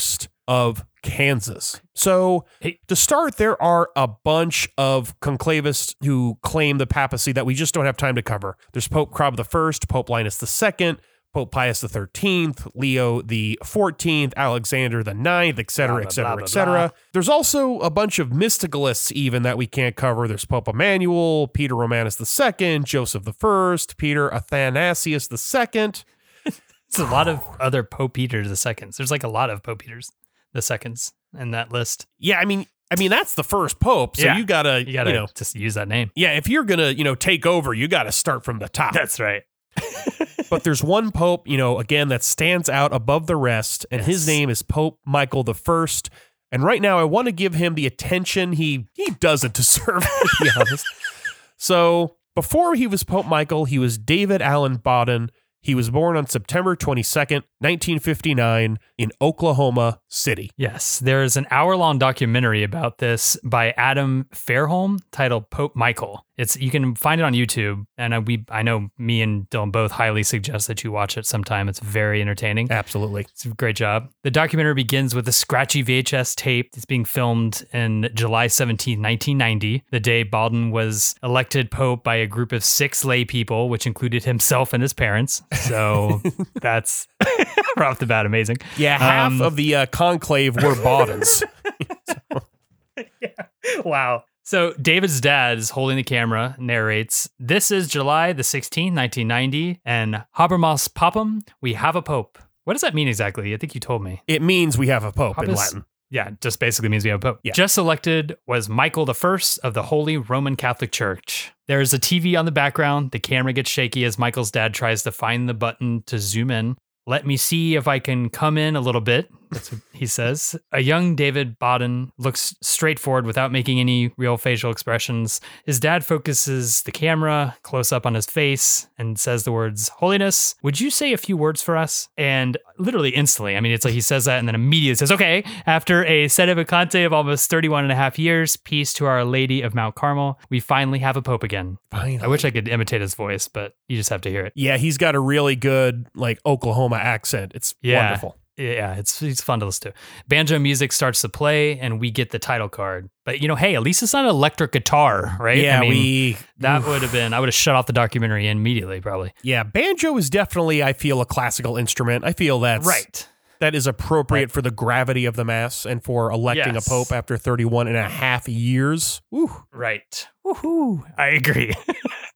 of Kansas. So to start, there are a bunch of conclavists who claim the papacy that we just don't have time to cover. There's Pope Crab I, Pope Linus II, Pope Pius XIII, Leo XIV, Alexander IX, etc. There's also a bunch of mysticalists even that we can't cover. There's Pope Emmanuel, Peter Romanus II, Joseph I, Peter Athanasius II. It's a lot of other Pope Peters IIs. There's like a lot of Pope Peters IIs in that list. Yeah, I mean that's the first pope, so you gotta just use that name. Yeah, if you're gonna take over, you gotta start from the top. That's right. But there's one pope, again, that stands out above the rest, and his name is Pope Michael I. And right now, I want to give him the attention he doesn't deserve. To be honest. So before he was Pope Michael, he was David Allen Bawden. He was born on September 22nd, 1959 in Oklahoma City. Yes, there is an hour-long documentary about this by Adam Fairholm titled Pope Michael. You can find it on YouTube, and I know me and Dylan both highly suggest that you watch it sometime. It's very entertaining. Absolutely. It's a great job. The documentary begins with a scratchy VHS tape. It's being filmed in July 17, 1990, the day Bawden was elected pope by a group of 6 lay people, which included himself and his parents. So that's right off the bat amazing. Yeah, half of the conclave were Bawdens. Yeah. Wow. So David's dad is holding the camera, narrates, "This is July the 16th, 1990, and Habermas Papam, we have a pope." What does that mean exactly? I think you told me. It means we have a pope in Latin. Yeah, it just basically means we have a pope. Yeah. "Just elected was Michael I of the Holy Roman Catholic Church." There is a TV on the background. The camera gets shaky as Michael's dad tries to find the button to zoom in. "Let me see if I can come in a little bit," that's what he says. A young David Bawden looks straight forward without making any real facial expressions. His dad focuses the camera close up on his face and says the words, "Holiness, would you say a few words for us?" And literally instantly, it's like he says that and then immediately says, "Okay, after a sede vacante of almost 31 and a half years, peace to Our Lady of Mount Carmel, we finally have a pope again." Finally. I wish I could imitate his voice, but you just have to hear it. Yeah, he's got a really good Oklahoma accent. It's wonderful. Yeah, it's fun to listen to. Banjo music starts to play, and we get the title card. But, you know, hey, at least it's not an electric guitar, right? Yeah, I mean, I would have shut off the documentary immediately, probably. Yeah, banjo is definitely, I feel, a classical instrument. I feel that's... Right. That is appropriate for the gravity of the mass and for electing a pope after 31 and a half years. Woo. Right. Woohoo. I agree.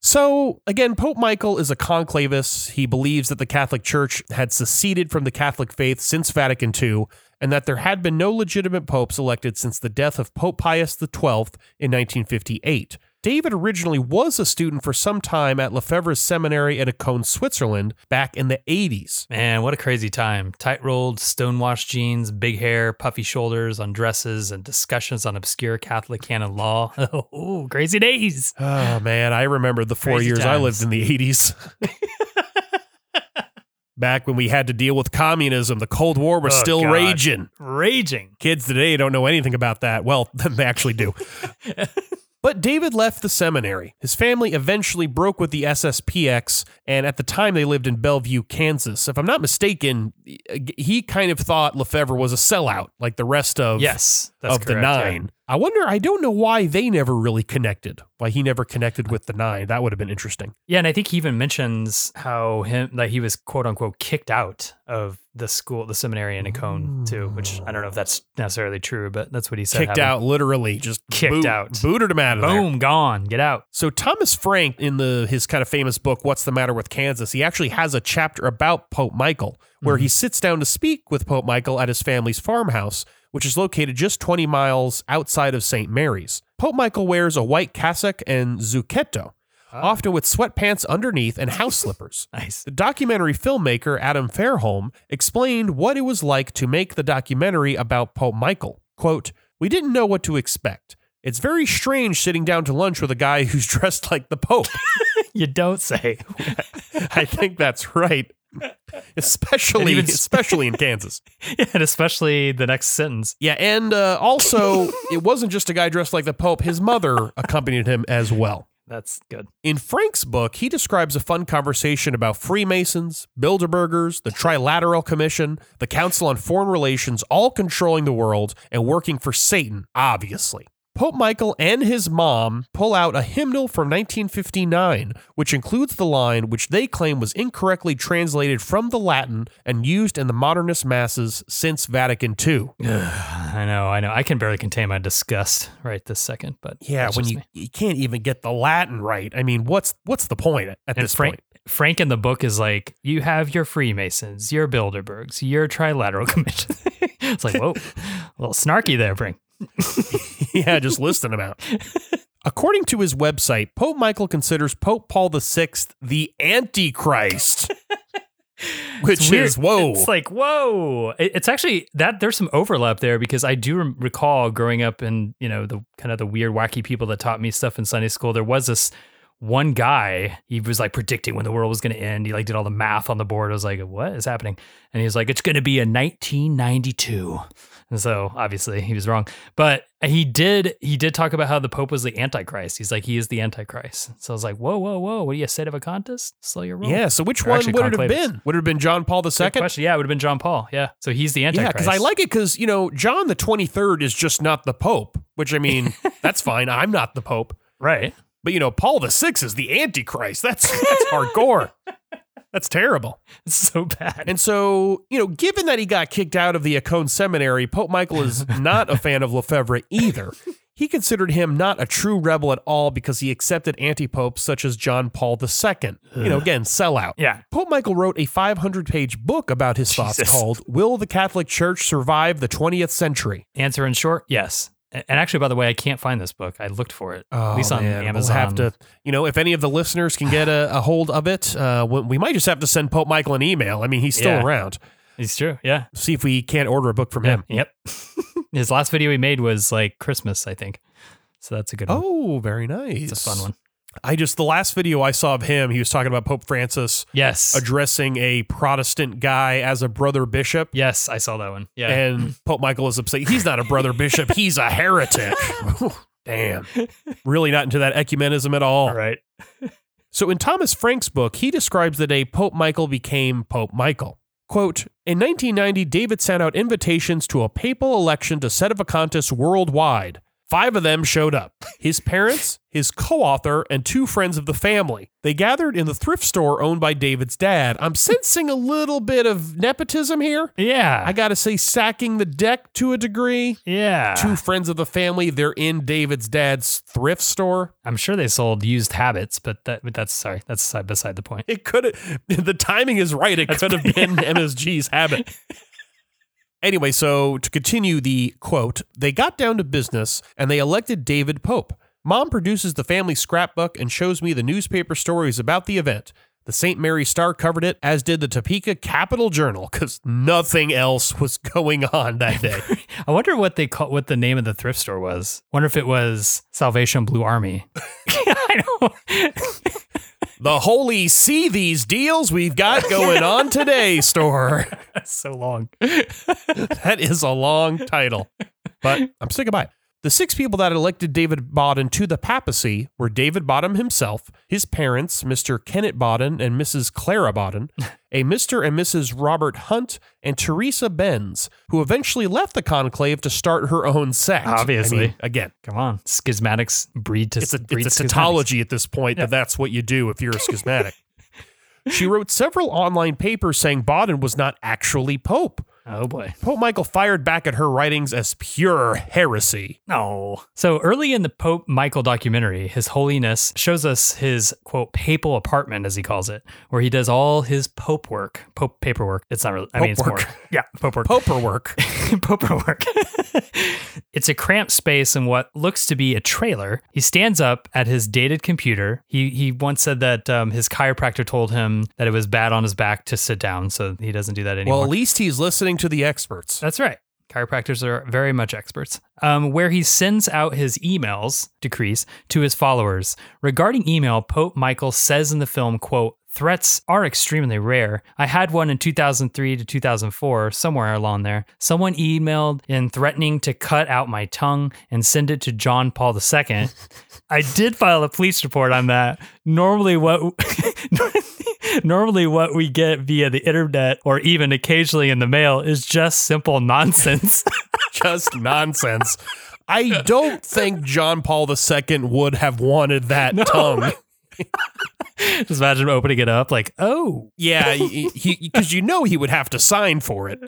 So, again, Pope Michael is a conclavist. He believes that the Catholic Church had seceded from the Catholic faith since Vatican II and that there had been no legitimate popes elected since the death of Pope Pius XII in 1958. David originally was a student for some time at Lefebvre's Seminary at Écône, Switzerland, back in the 80s. Man, what a crazy time. Tight-rolled, stonewashed jeans, big hair, puffy shoulders on dresses, and discussions on obscure Catholic canon law. Oh, crazy days. Oh, man, I remember the four crazy years times. I lived in the 80s. Back when we had to deal with communism, the Cold War was still raging. Raging. Kids today don't know anything about that. Well, they actually do. But David left the seminary. His family eventually broke with the SSPX, and at the time they lived in Bellevue, Kansas. If I'm not mistaken, he kind of thought Lefebvre was a sellout, like the rest of, the Nine. Yeah. I don't know why they never really connected, why he never connected with the Nine. That would have been interesting. Yeah, and I think he even mentions how he was, quote-unquote, kicked out of the school, the seminary in Écône, too, which I don't know if that's necessarily true, but that's what he said. Kicked out, literally. Just booted him out of there. Boom, gone, get out. So Thomas Frank, in his kind of famous book, What's the Matter with Kansas, he actually has a chapter about Pope Michael, where he sits down to speak with Pope Michael at his family's farmhouse, which is located just 20 miles outside of St. Mary's. Pope Michael wears a white cassock and zucchetto, often with sweatpants underneath and house slippers. Nice. The documentary filmmaker Adam Fairholm explained what it was like to make the documentary about Pope Michael. Quote, "We didn't know what to expect. It's very strange sitting down to lunch with a guy who's dressed like the Pope." You don't say. I think that's right. Especially in Kansas. Yeah, and especially the next sentence. Yeah, and also, it wasn't just a guy dressed like the Pope. His mother accompanied him as well. That's good. In Frank's book, he describes a fun conversation about Freemasons, Bilderbergers, the Trilateral Commission, the Council on Foreign Relations, all controlling the world and working for Satan, obviously. Pope Michael and his mom pull out a hymnal from 1959, which includes the line which they claim was incorrectly translated from the Latin and used in the modernist masses since Vatican II. I know. I can barely contain my disgust right this second. But yeah, when you can't even get the Latin right. I mean, what's the point at this point? Frank in the book is like, you have your Freemasons, your Bilderbergs, your Trilateral Commission. It's like, whoa, a little snarky there, Frank. Yeah, just listing them out. According to his website, Pope Michael considers Pope Paul VI the Antichrist, which is whoa. It's like, whoa. It's actually that there's some overlap there because I do recall growing up in, you know, the kind of the weird, wacky people that taught me stuff in Sunday school. There was this one guy, he was like predicting when the world was going to end. He like did all the math on the board. I was like, what is happening? And he was like, it's going to be a 1992. And so obviously he was wrong, but he did talk about how the Pope was the Antichrist. He's like, he is the Antichrist. So I was like, whoa, whoa, whoa. What do you say to a contest? Slow your roll. Yeah. So which one would it have been? Would it have been John Paul II? Good question. Yeah, it would have been John Paul. Yeah. So he's the Antichrist. Yeah, because I like it because, you know, John the 23rd is just not the Pope, which I mean, that's fine. I'm not the Pope. Right. But, you know, Paul VI is the Antichrist. That's hardcore. That's terrible. It's so bad. And so, you know, given that he got kicked out of the Écône Seminary, Pope Michael is not a fan of Lefebvre either. He considered him not a true rebel at all because he accepted anti-popes such as John Paul II. You know, again, sellout. Yeah. Pope Michael wrote a 500-page book about his thoughts called Will the Catholic Church Survive the 20th Century? Answer in short, yes. And actually, by the way, I can't find this book. I looked for it, at least on Amazon. We'll have to, you know, if any of the listeners can get a hold of it, we might just have to send Pope Michael an email. I mean, he's still around. It's true, yeah. See if we can't order a book from him. Yep. His last video he made was like Christmas, I think. So that's a good one. Oh, very nice. It's a fun one. The last video I saw of him, he was talking about Pope Francis. Yes. Addressing a Protestant guy as a brother bishop. Yes, I saw that one. Yeah. And Pope Michael is upset. He's not a brother bishop. He's a heretic. Damn. Really not into that ecumenism at all. All right. So in Thomas Frank's book, he describes the day Pope Michael became Pope Michael. Quote, in 1990, David sent out invitations to a papal election to set up a contest worldwide. 5 of them showed up. His parents, his co-author, and 2 friends of the family. They gathered in the thrift store owned by David's dad. I'm sensing a little bit of nepotism here. Yeah. I gotta say, sacking the deck to a degree. Yeah. 2 friends of the family, they're in David's dad's thrift store. I'm sure they sold used habits, but that's beside the point. It could have, the timing is right. It could have been MSG's habit. Anyway, so to continue the quote, they got down to business and they elected David Pope. Mom produces the family scrapbook and shows me the newspaper stories about the event. The St. Mary Star covered it, as did the Topeka Capital Journal, because nothing else was going on that day. I wonder what the name of the thrift store was. Wonder if it was Salvation Blue Army. I know. The Holy See These Deals We've Got Going On Today store. That's so long. That is a long title, but I'm sticking by it. The 6 people that elected David Bawden to the papacy were David Bawden himself, his parents, Mr. Kenneth Bawden and Mrs. Clara Bawden, a Mr. and Mrs. Robert Hunt, and Teresa Benz, who eventually left the conclave to start her own sect. Obviously. I mean, again. Come on. Schismatics breed to... It's a tautology at this point, yeah. That's what you do if you're a schismatic. She wrote several online papers saying Bawden was not actually Pope. Oh, boy. Pope Michael fired back at her writings as pure heresy. No. So early in the Pope Michael documentary, His Holiness shows us his, quote, papal apartment, as he calls it, where he does all his Pope paperwork. It's not really, it's more. Yeah, Pope work. Poperwork. It's a cramped space in what looks to be a trailer. He stands up at his dated computer. He once said that his chiropractor told him that it was bad on his back to sit down, so he doesn't do that anymore. Well, at least he's listening to the experts. That's right. Chiropractors are very much experts. Where he sends out his emails, decrees, to his followers. Regarding email, Pope Michael says in the film, quote, threats are extremely rare. I had one in 2003 to 2004, somewhere along there. Someone emailed in threatening to cut out my tongue and send it to John Paul II. I did file a police report on that. Normally what we get via the internet or even occasionally in the mail is just simple nonsense. Just nonsense. I don't think John Paul II would have wanted that tongue. Just imagine opening it up like, oh. Yeah, because he would have to sign for it.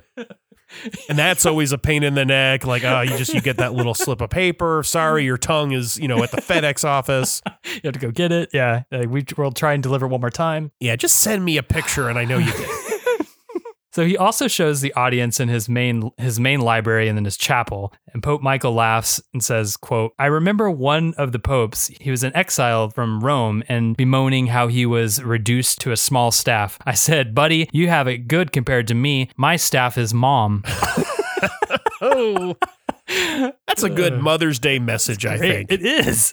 And that's always a pain in the neck. Like, oh, you get that little slip of paper. Sorry, your tongue is, at the FedEx office. You have to go get it. Yeah. We'll try and deliver one more time. Yeah, just send me a picture and I know you did. So he also shows the audience in his main library and then his chapel. And Pope Michael laughs and says, quote, I remember one of the popes, he was in exile from Rome and bemoaning how he was reduced to a small staff. I said, buddy, you have it good compared to me. My staff is mom. Oh, that's a good Mother's Day message, I think. It is.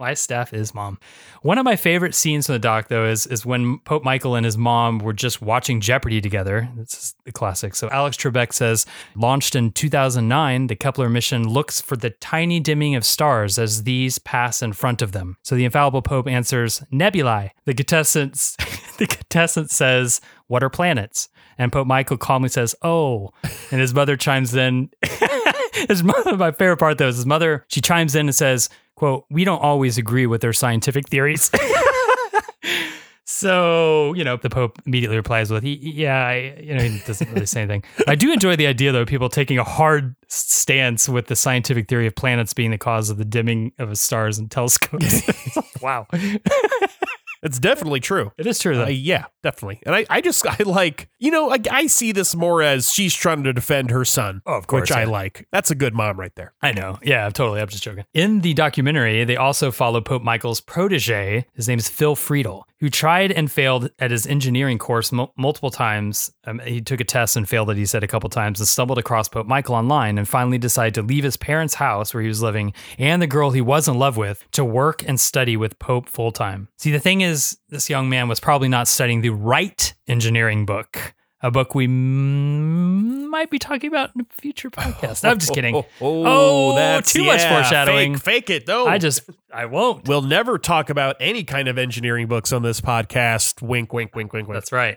My staff is mom. One of my favorite scenes from the doc, though, is when Pope Michael and his mom were just watching Jeopardy together. It's the classic. So Alex Trebek says, launched in 2009, the Kepler mission looks for the tiny dimming of stars as these pass in front of them. So the infallible Pope answers, nebulae. The contestant says, what are planets? And Pope Michael calmly says, oh. And his mother chimes in. His mother, my favorite part, though, is his mother. She chimes in and says, quote, we don't always agree with their scientific theories. So, the Pope immediately replies with, he doesn't really say anything. I do enjoy the idea, though, of people taking a hard stance with the scientific theory of planets being the cause of the dimming of stars and telescopes. Wow. It's definitely true. It is true, though. Yeah, definitely. And I see this more as she's trying to defend her son. Oh, of course. Which I like. That's a good mom right there. I know. Yeah, totally. I'm just joking. In the documentary, they also follow Pope Michael's protege. His name is Phil Friedel, who tried and failed at his engineering course multiple times. He took a test and failed it, he said, a couple times, and stumbled across Pope Michael online and finally decided to leave his parents' house where he was living and the girl he was in love with to work and study with Pope full-time. See, the thing is, this young man was probably not studying the right engineering book, a book we might be talking about in a future podcast. No, I'm just kidding. That's too much foreshadowing. Fake it, though. I won't. We'll never talk about any kind of engineering books on this podcast. Wink, wink, wink, wink, wink. That's right.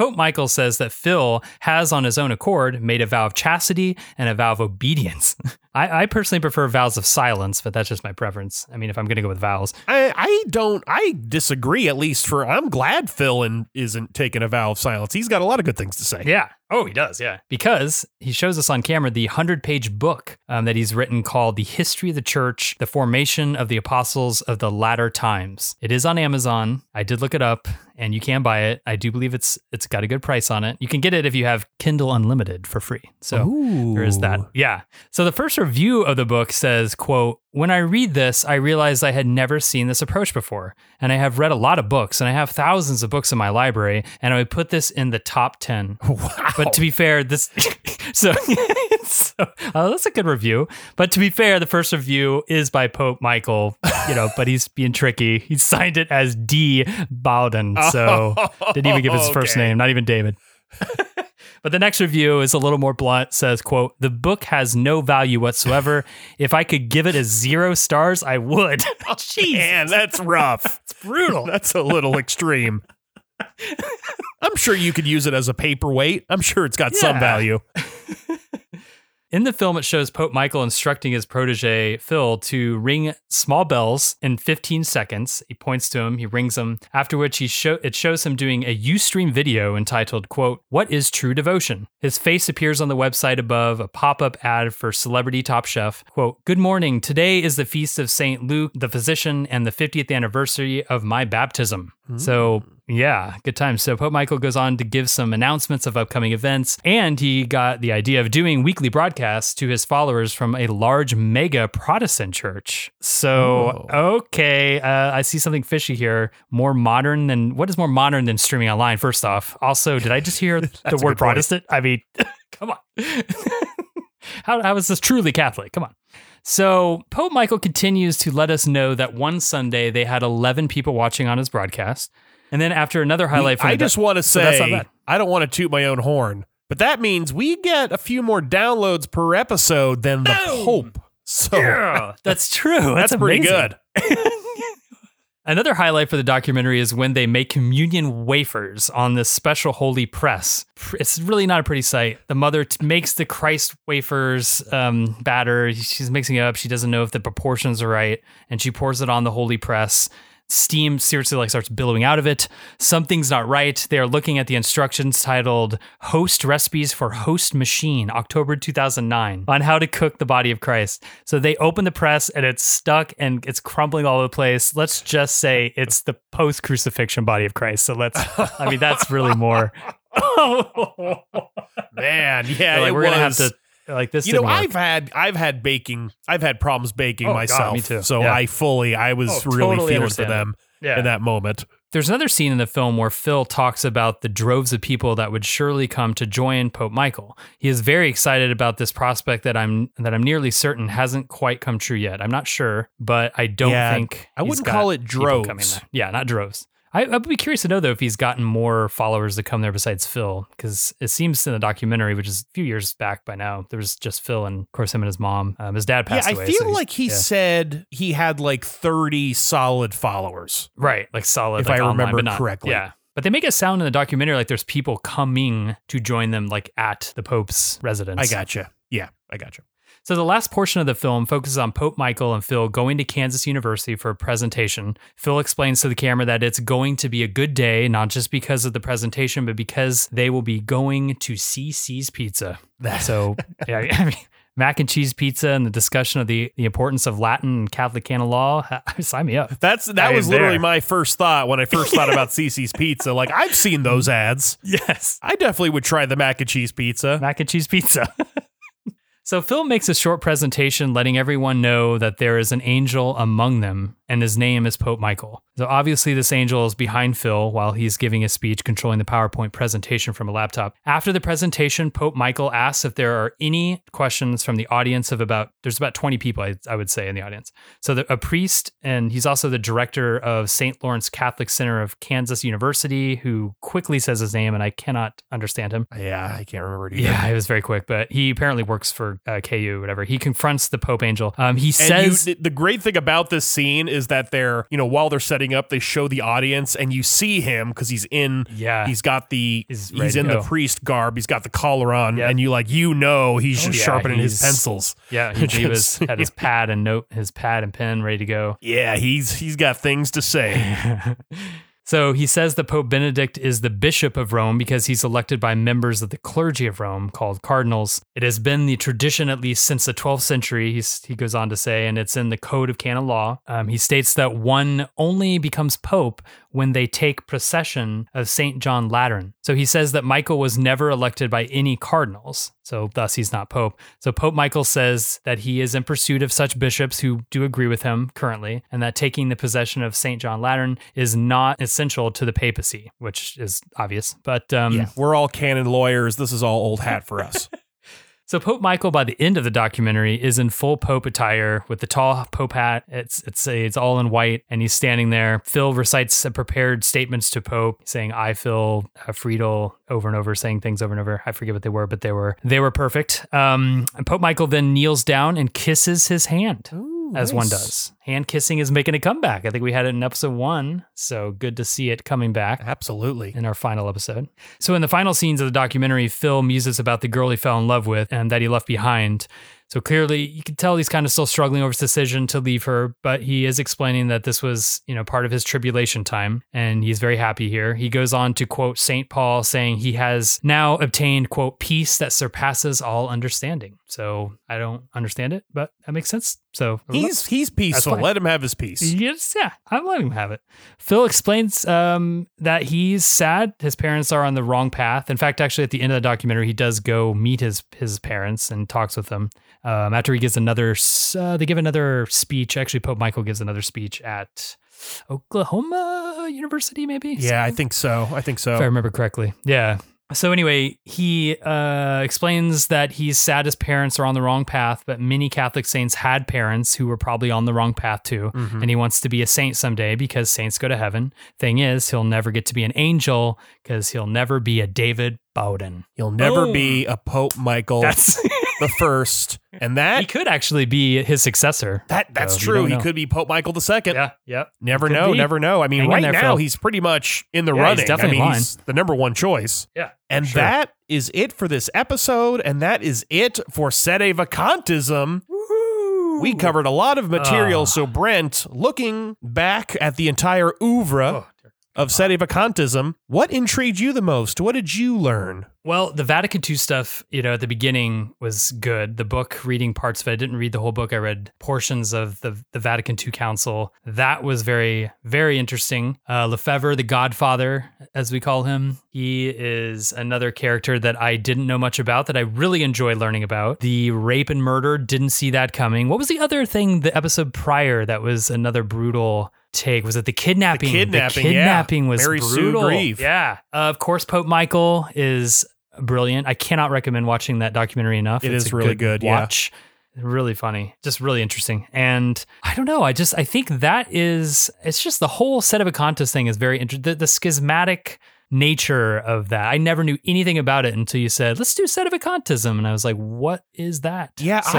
Pope Michael says that Phil has, on his own accord, made a vow of chastity and a vow of obedience. I personally prefer vows of silence, but that's just my preference. I mean, if I'm going to go with vows. I disagree, at least for, I'm glad Phil isn't taking a vow of silence. He's got a lot of good things to say. Yeah. Oh, he does. Yeah. Because he shows us on camera the 100-page book that he's written called The History of the Church, The Formation of the Apostles of the Latter Times. It is on Amazon. I did look it up and you can buy it. I do believe it's got a good price on it. You can get it if you have Kindle Unlimited for free. So ooh, there is that. Yeah. So the first review of the book says, quote, "When I read this, I realized I had never seen this approach before, and I have read a lot of books, and I have thousands of books in my library, and I would put this in the top 10. Wow. But to be fair, this... that's a good review. But to be fair, the first review is by Pope Michael, but he's being tricky. He signed it as D. Bawden, so didn't even give his first name, not even David. But the next review is a little more blunt, says, quote, "The book has no value whatsoever. If I could give it a 0 stars, I would." Oh, jeez. Man, that's rough. It's brutal. That's a little extreme. I'm sure you could use it as a paperweight. I'm sure it's got some value. In the film, it shows Pope Michael instructing his protege, Phil, to ring small bells in 15 seconds. He points to him, he rings them, after which it shows him doing a Ustream video entitled, quote, "What is True Devotion?" His face appears on the website above, a pop-up ad for Celebrity Top Chef. Quote, "Good morning, today is the feast of St. Luke, the physician, and the 50th anniversary of my baptism." So... yeah, good time. So Pope Michael goes on to give some announcements of upcoming events, and he got the idea of doing weekly broadcasts to his followers from a large mega Protestant church. So, I see something fishy here. What is more modern than streaming online, first off? Also, did I just hear the word Protestant? I mean, come on. How is this truly Catholic? Come on. So Pope Michael continues to let us know that one Sunday they had 11 people watching on his broadcast. And then after another highlight... want to say, I don't want to toot my own horn, but that means we get a few more downloads per episode than the Pope. So yeah, that's true. That's pretty good. Another highlight for the documentary is when they make communion wafers on this special holy press. It's really not a pretty sight. The mother makes the Christ wafers batter. She's mixing it up. She doesn't know if the proportions are right. And she pours it on the holy press. Steam seriously starts billowing out of it. Something's not right. They are looking at the instructions titled Host Recipes for Host Machine, October 2009, on how to cook the body of Christ. So they open the press and it's stuck and it's crumbling all over the place. Let's just say it's the post-crucifixion body of Christ. So that's really more. Oh, man. Yeah, we're going to have to. Like this, I've had problems baking myself. God, me too. So yeah. I was really feeling for them in that moment. There's another scene in the film where Phil talks about the droves of people that would surely come to join Pope Michael. He is very excited about this prospect that I'm nearly certain hasn't quite come true yet. I'm not sure, but I don't think I wouldn't call it droves. Yeah, not droves. I would be curious to know, though, if he's gotten more followers to come there besides Phil, because it seems in the documentary, which is a few years back by now, there was just Phil and, of course, him and his mom. His dad passed away. I feel he said he had 30 solid followers. Right. Solid. If I remember correctly. Yeah. But they make it sound in the documentary like there's people coming to join them at the Pope's residence. I gotcha. Yeah, I gotcha. So the last portion of the film focuses on Pope Michael and Phil going to Kansas University for a presentation. Phil explains to the camera that it's going to be a good day, not just because of the presentation, but because they will be going to C.C.'s Pizza. So, mac and cheese pizza and the discussion of the importance of Latin and Catholic canon law. Sign me up. That was literally my first thought when I first thought about C.C.'s Pizza. I've seen those ads. Yes. I definitely would try the mac and cheese pizza. Mac and cheese pizza. So Phil makes a short presentation letting everyone know that there is an angel among them, and his name is Pope Michael. So obviously this angel is behind Phil while he's giving his speech, controlling the PowerPoint presentation from a laptop. After the presentation, Pope Michael asks if there are any questions from the audience of there's about 20 people, I would say, in the audience. So a priest, and he's also the director of St. Lawrence Catholic Center of Kansas University, who quickly says his name, and I cannot understand him. Yeah, I can't remember it either. Yeah, it was very quick, but he apparently works for KU, whatever. He confronts the Pope angel. He says... the great thing about this scene is that they're, while they're setting getting up, they show the audience, and you see him because he's in. Yeah, he's got the he's in the priest garb. He's got the collar on, yep. and you like he's just sharpening his pencils. Yeah, he was had his pad and pen ready to go. Yeah, he's got things to say. So he says that Pope Benedict is the bishop of Rome because he's elected by members of the clergy of Rome called cardinals. It has been the tradition, at least since the 12th century, he goes on to say, and it's in the Code of Canon Law. He states that one only becomes pope when they take procession of St. John Lateran. So he says that Michael was never elected by any cardinals, so thus he's not pope. So Pope Michael says that he is in pursuit of such bishops who do agree with him currently, and that taking the possession of St. John Lateran is not essential to the papacy, which is obvious, but we're all canon lawyers. This is all old hat for us. So Pope Michael, by the end of the documentary, is in full Pope attire with the tall Pope hat. It's all in white, and he's standing there. Phil recites prepared statements to Pope, saying, "I, Phil Friedel," over and over, saying things over and over. I forget what they were, but they were perfect. And Pope Michael then kneels down and kisses his hand. Ooh, as nice. One does. Hand kissing is making a comeback. I think we had it in episode 1, so good to see it coming back. Absolutely. In our final episode. So in the final scenes of the documentary, Phil muses about the girl he fell in love with and that he left behind. So clearly, you can tell he's kind of still struggling over his decision to leave her, but he is explaining that this was, part of his tribulation time, and he's very happy here. He goes on to quote St. Paul, saying he has now obtained, quote, peace that surpasses all understanding. So I don't understand it, but that makes sense. So he's peaceful. Let him have his peace. Yes, yeah, I'm letting him have it. Phil explains that he's sad. His parents are on the wrong path. In fact, actually, at the end of the documentary, he does go meet his parents and talks with them. After he gives another speech. Actually, Pope Michael gives another speech at Oklahoma University, maybe? Yeah, I think so. If I remember correctly. Yeah. So anyway, he explains that he's sad his parents are on the wrong path, but many Catholic saints had parents who were probably on the wrong path too, mm-hmm. and he wants to be a saint someday because saints go to heaven. Thing is, he'll never get to be an angel because he'll never be a David Bawden. He'll never be a Pope Michael the first, and that... He could actually be his successor. That's true. He could be Pope Michael II. Yeah, yeah. Never know. I mean, right now, he's pretty much in the running. He's definitely he's the number one choice. Yeah. And that is it for this episode, and that is it for Sede Vacantism. Woo-hoo. We covered a lot of material, so Brent, looking back at the entire oeuvre... of Sede Vacantism, what intrigued you the most? What did you learn? Well, the Vatican II stuff, at the beginning was good. The book, reading parts of it, I didn't read the whole book. I read portions of the Vatican II Council. That was very, very interesting. Lefebvre, the Godfather, as we call him, he is another character that I didn't know much about that I really enjoy learning about. The rape and murder, didn't see that coming. What was the other thing, the episode prior, that was another brutal... take? Was it the kidnapping? The kidnapping was Mary brutal. Sue Grieve. Yeah. Of course, Pope Michael is brilliant. I cannot recommend watching that documentary enough. It's really good watch. Yeah. Really funny, just really interesting. And I don't know, I think that is, it's just the whole Sede Vacantis thing is very interesting. The schismatic nature of that. I never knew anything about it until you said, let's do Sede Vacantism. And I was like, what is that? Yeah, so,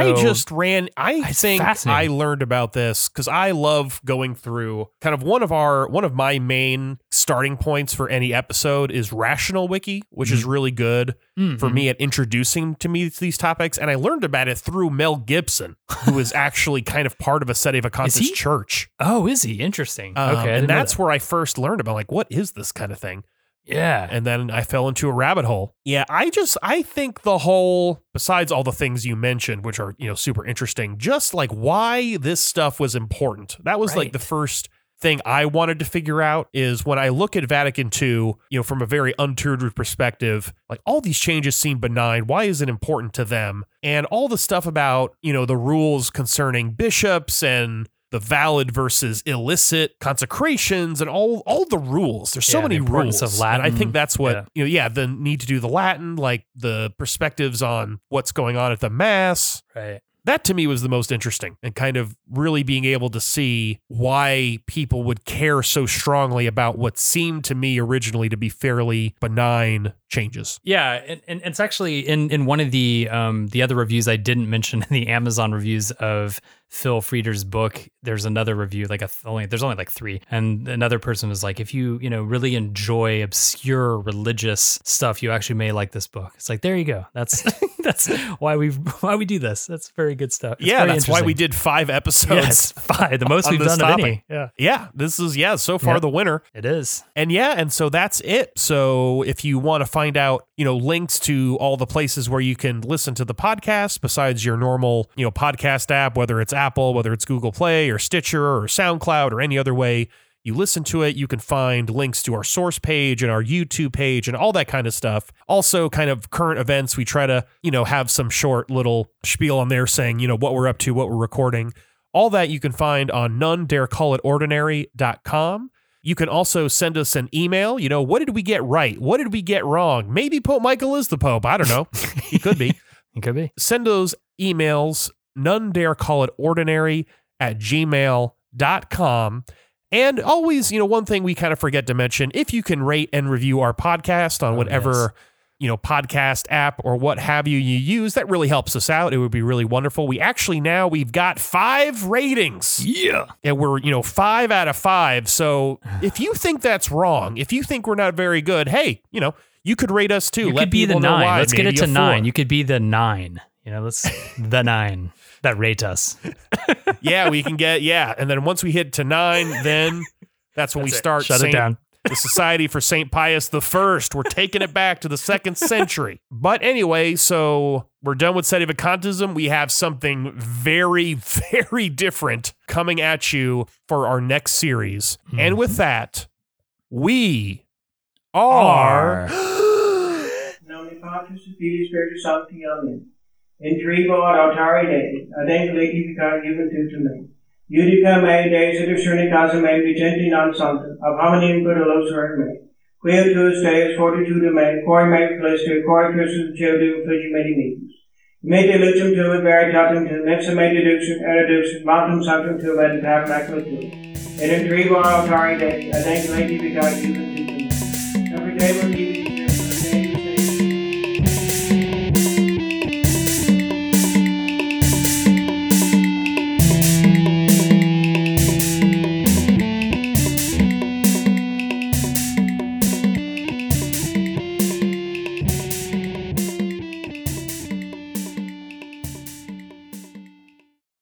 I think I learned about this because I love going through kind of one of my main starting points for any episode is Rational Wiki, which is really good for me at introducing to me these topics. And I learned about it through Mel Gibson, who is actually kind of part of a Sede Vacantis church. Oh, is he? Interesting. Okay. And that's where I first learned about what is this kind of thing? Yeah. And then I fell into a rabbit hole. Yeah. I think the whole, besides all the things you mentioned, which are, super interesting, just why this stuff was important. That was the first thing I wanted to figure out is when I look at Vatican II, from a very untutored perspective, all these changes seem benign. Why is it important to them? And all the stuff about, the rules concerning bishops and the valid versus illicit consecrations and all the rules. There's so many rules of Latin. And I think that's what the need to do the Latin, the perspectives on what's going on at the Mass. Right. That to me was the most interesting and kind of really being able to see why people would care so strongly about what seemed to me originally to be fairly benign changes. Yeah. And it's actually in one of the other reviews I didn't mention in the Amazon reviews of Phil Frieder's book, there's another review, like there's only like three. And another person was like, if you, really enjoy obscure religious stuff, you actually may like this book. It's like, there you go. That's that's why we do this. That's very good stuff. It's that's why we did 5 episodes. Yes, 5. The most we've done of any. Yeah. This is so far the winner. It is. And so that's it. So if you want to find out, links to all the places where you can listen to the podcast besides your normal, podcast app, whether it's Apple, whether it's Google Play or Stitcher or SoundCloud or any other way you listen to it, you can find links to our source page and our YouTube page and all that kind of stuff. Also kind of current events. We try to, have some short little spiel on there saying, what we're up to, what we're recording. All that you can find on nonedarecallitordinary.com. You can also send us an email. What did we get right? What did we get wrong? Maybe Pope Michael is the Pope. I don't know. He could be. He could be. Send those emails, nonedarecallitordinary@gmail.com. And always, one thing we kind of forget to mention, if you can rate and review our podcast on whatever, podcast app or what have you use, that really helps us out. It would be really wonderful. We've got 5 ratings. Yeah. And we're, 5 out of 5. So if you think that's wrong, if you think we're not very good, hey, you could rate us too. Let people know why. Let's get it to 9. You could be the 9. Let's the 9. That rate us. We can get, and then once we hit to 9, then that's when we start. Shut it down. The Society for St. Pius the First. We're taking it back to the 2nd century. But anyway, so we're done with Sedevacantism. We have something very, very different coming at you for our next series. Mm-hmm. And with that, we are... Intrigo ad altare Dei, ad angelici juventutum mei. Judica mei Dei sedicernicasa mei vigenti non santa, ab hominim credulosare mei. Quia tuus Deus fortitudo mei, cor mei feliciter, cor Christum Jesu affligimenti meus. Me delucem tuum et veritatem tuum, ipsa me deduxum, et adduxum, mountum sanctum tuum et in tabernacle tuum. Et intrigo ad altare Dei, ad angelici juventutum mei. Every day we're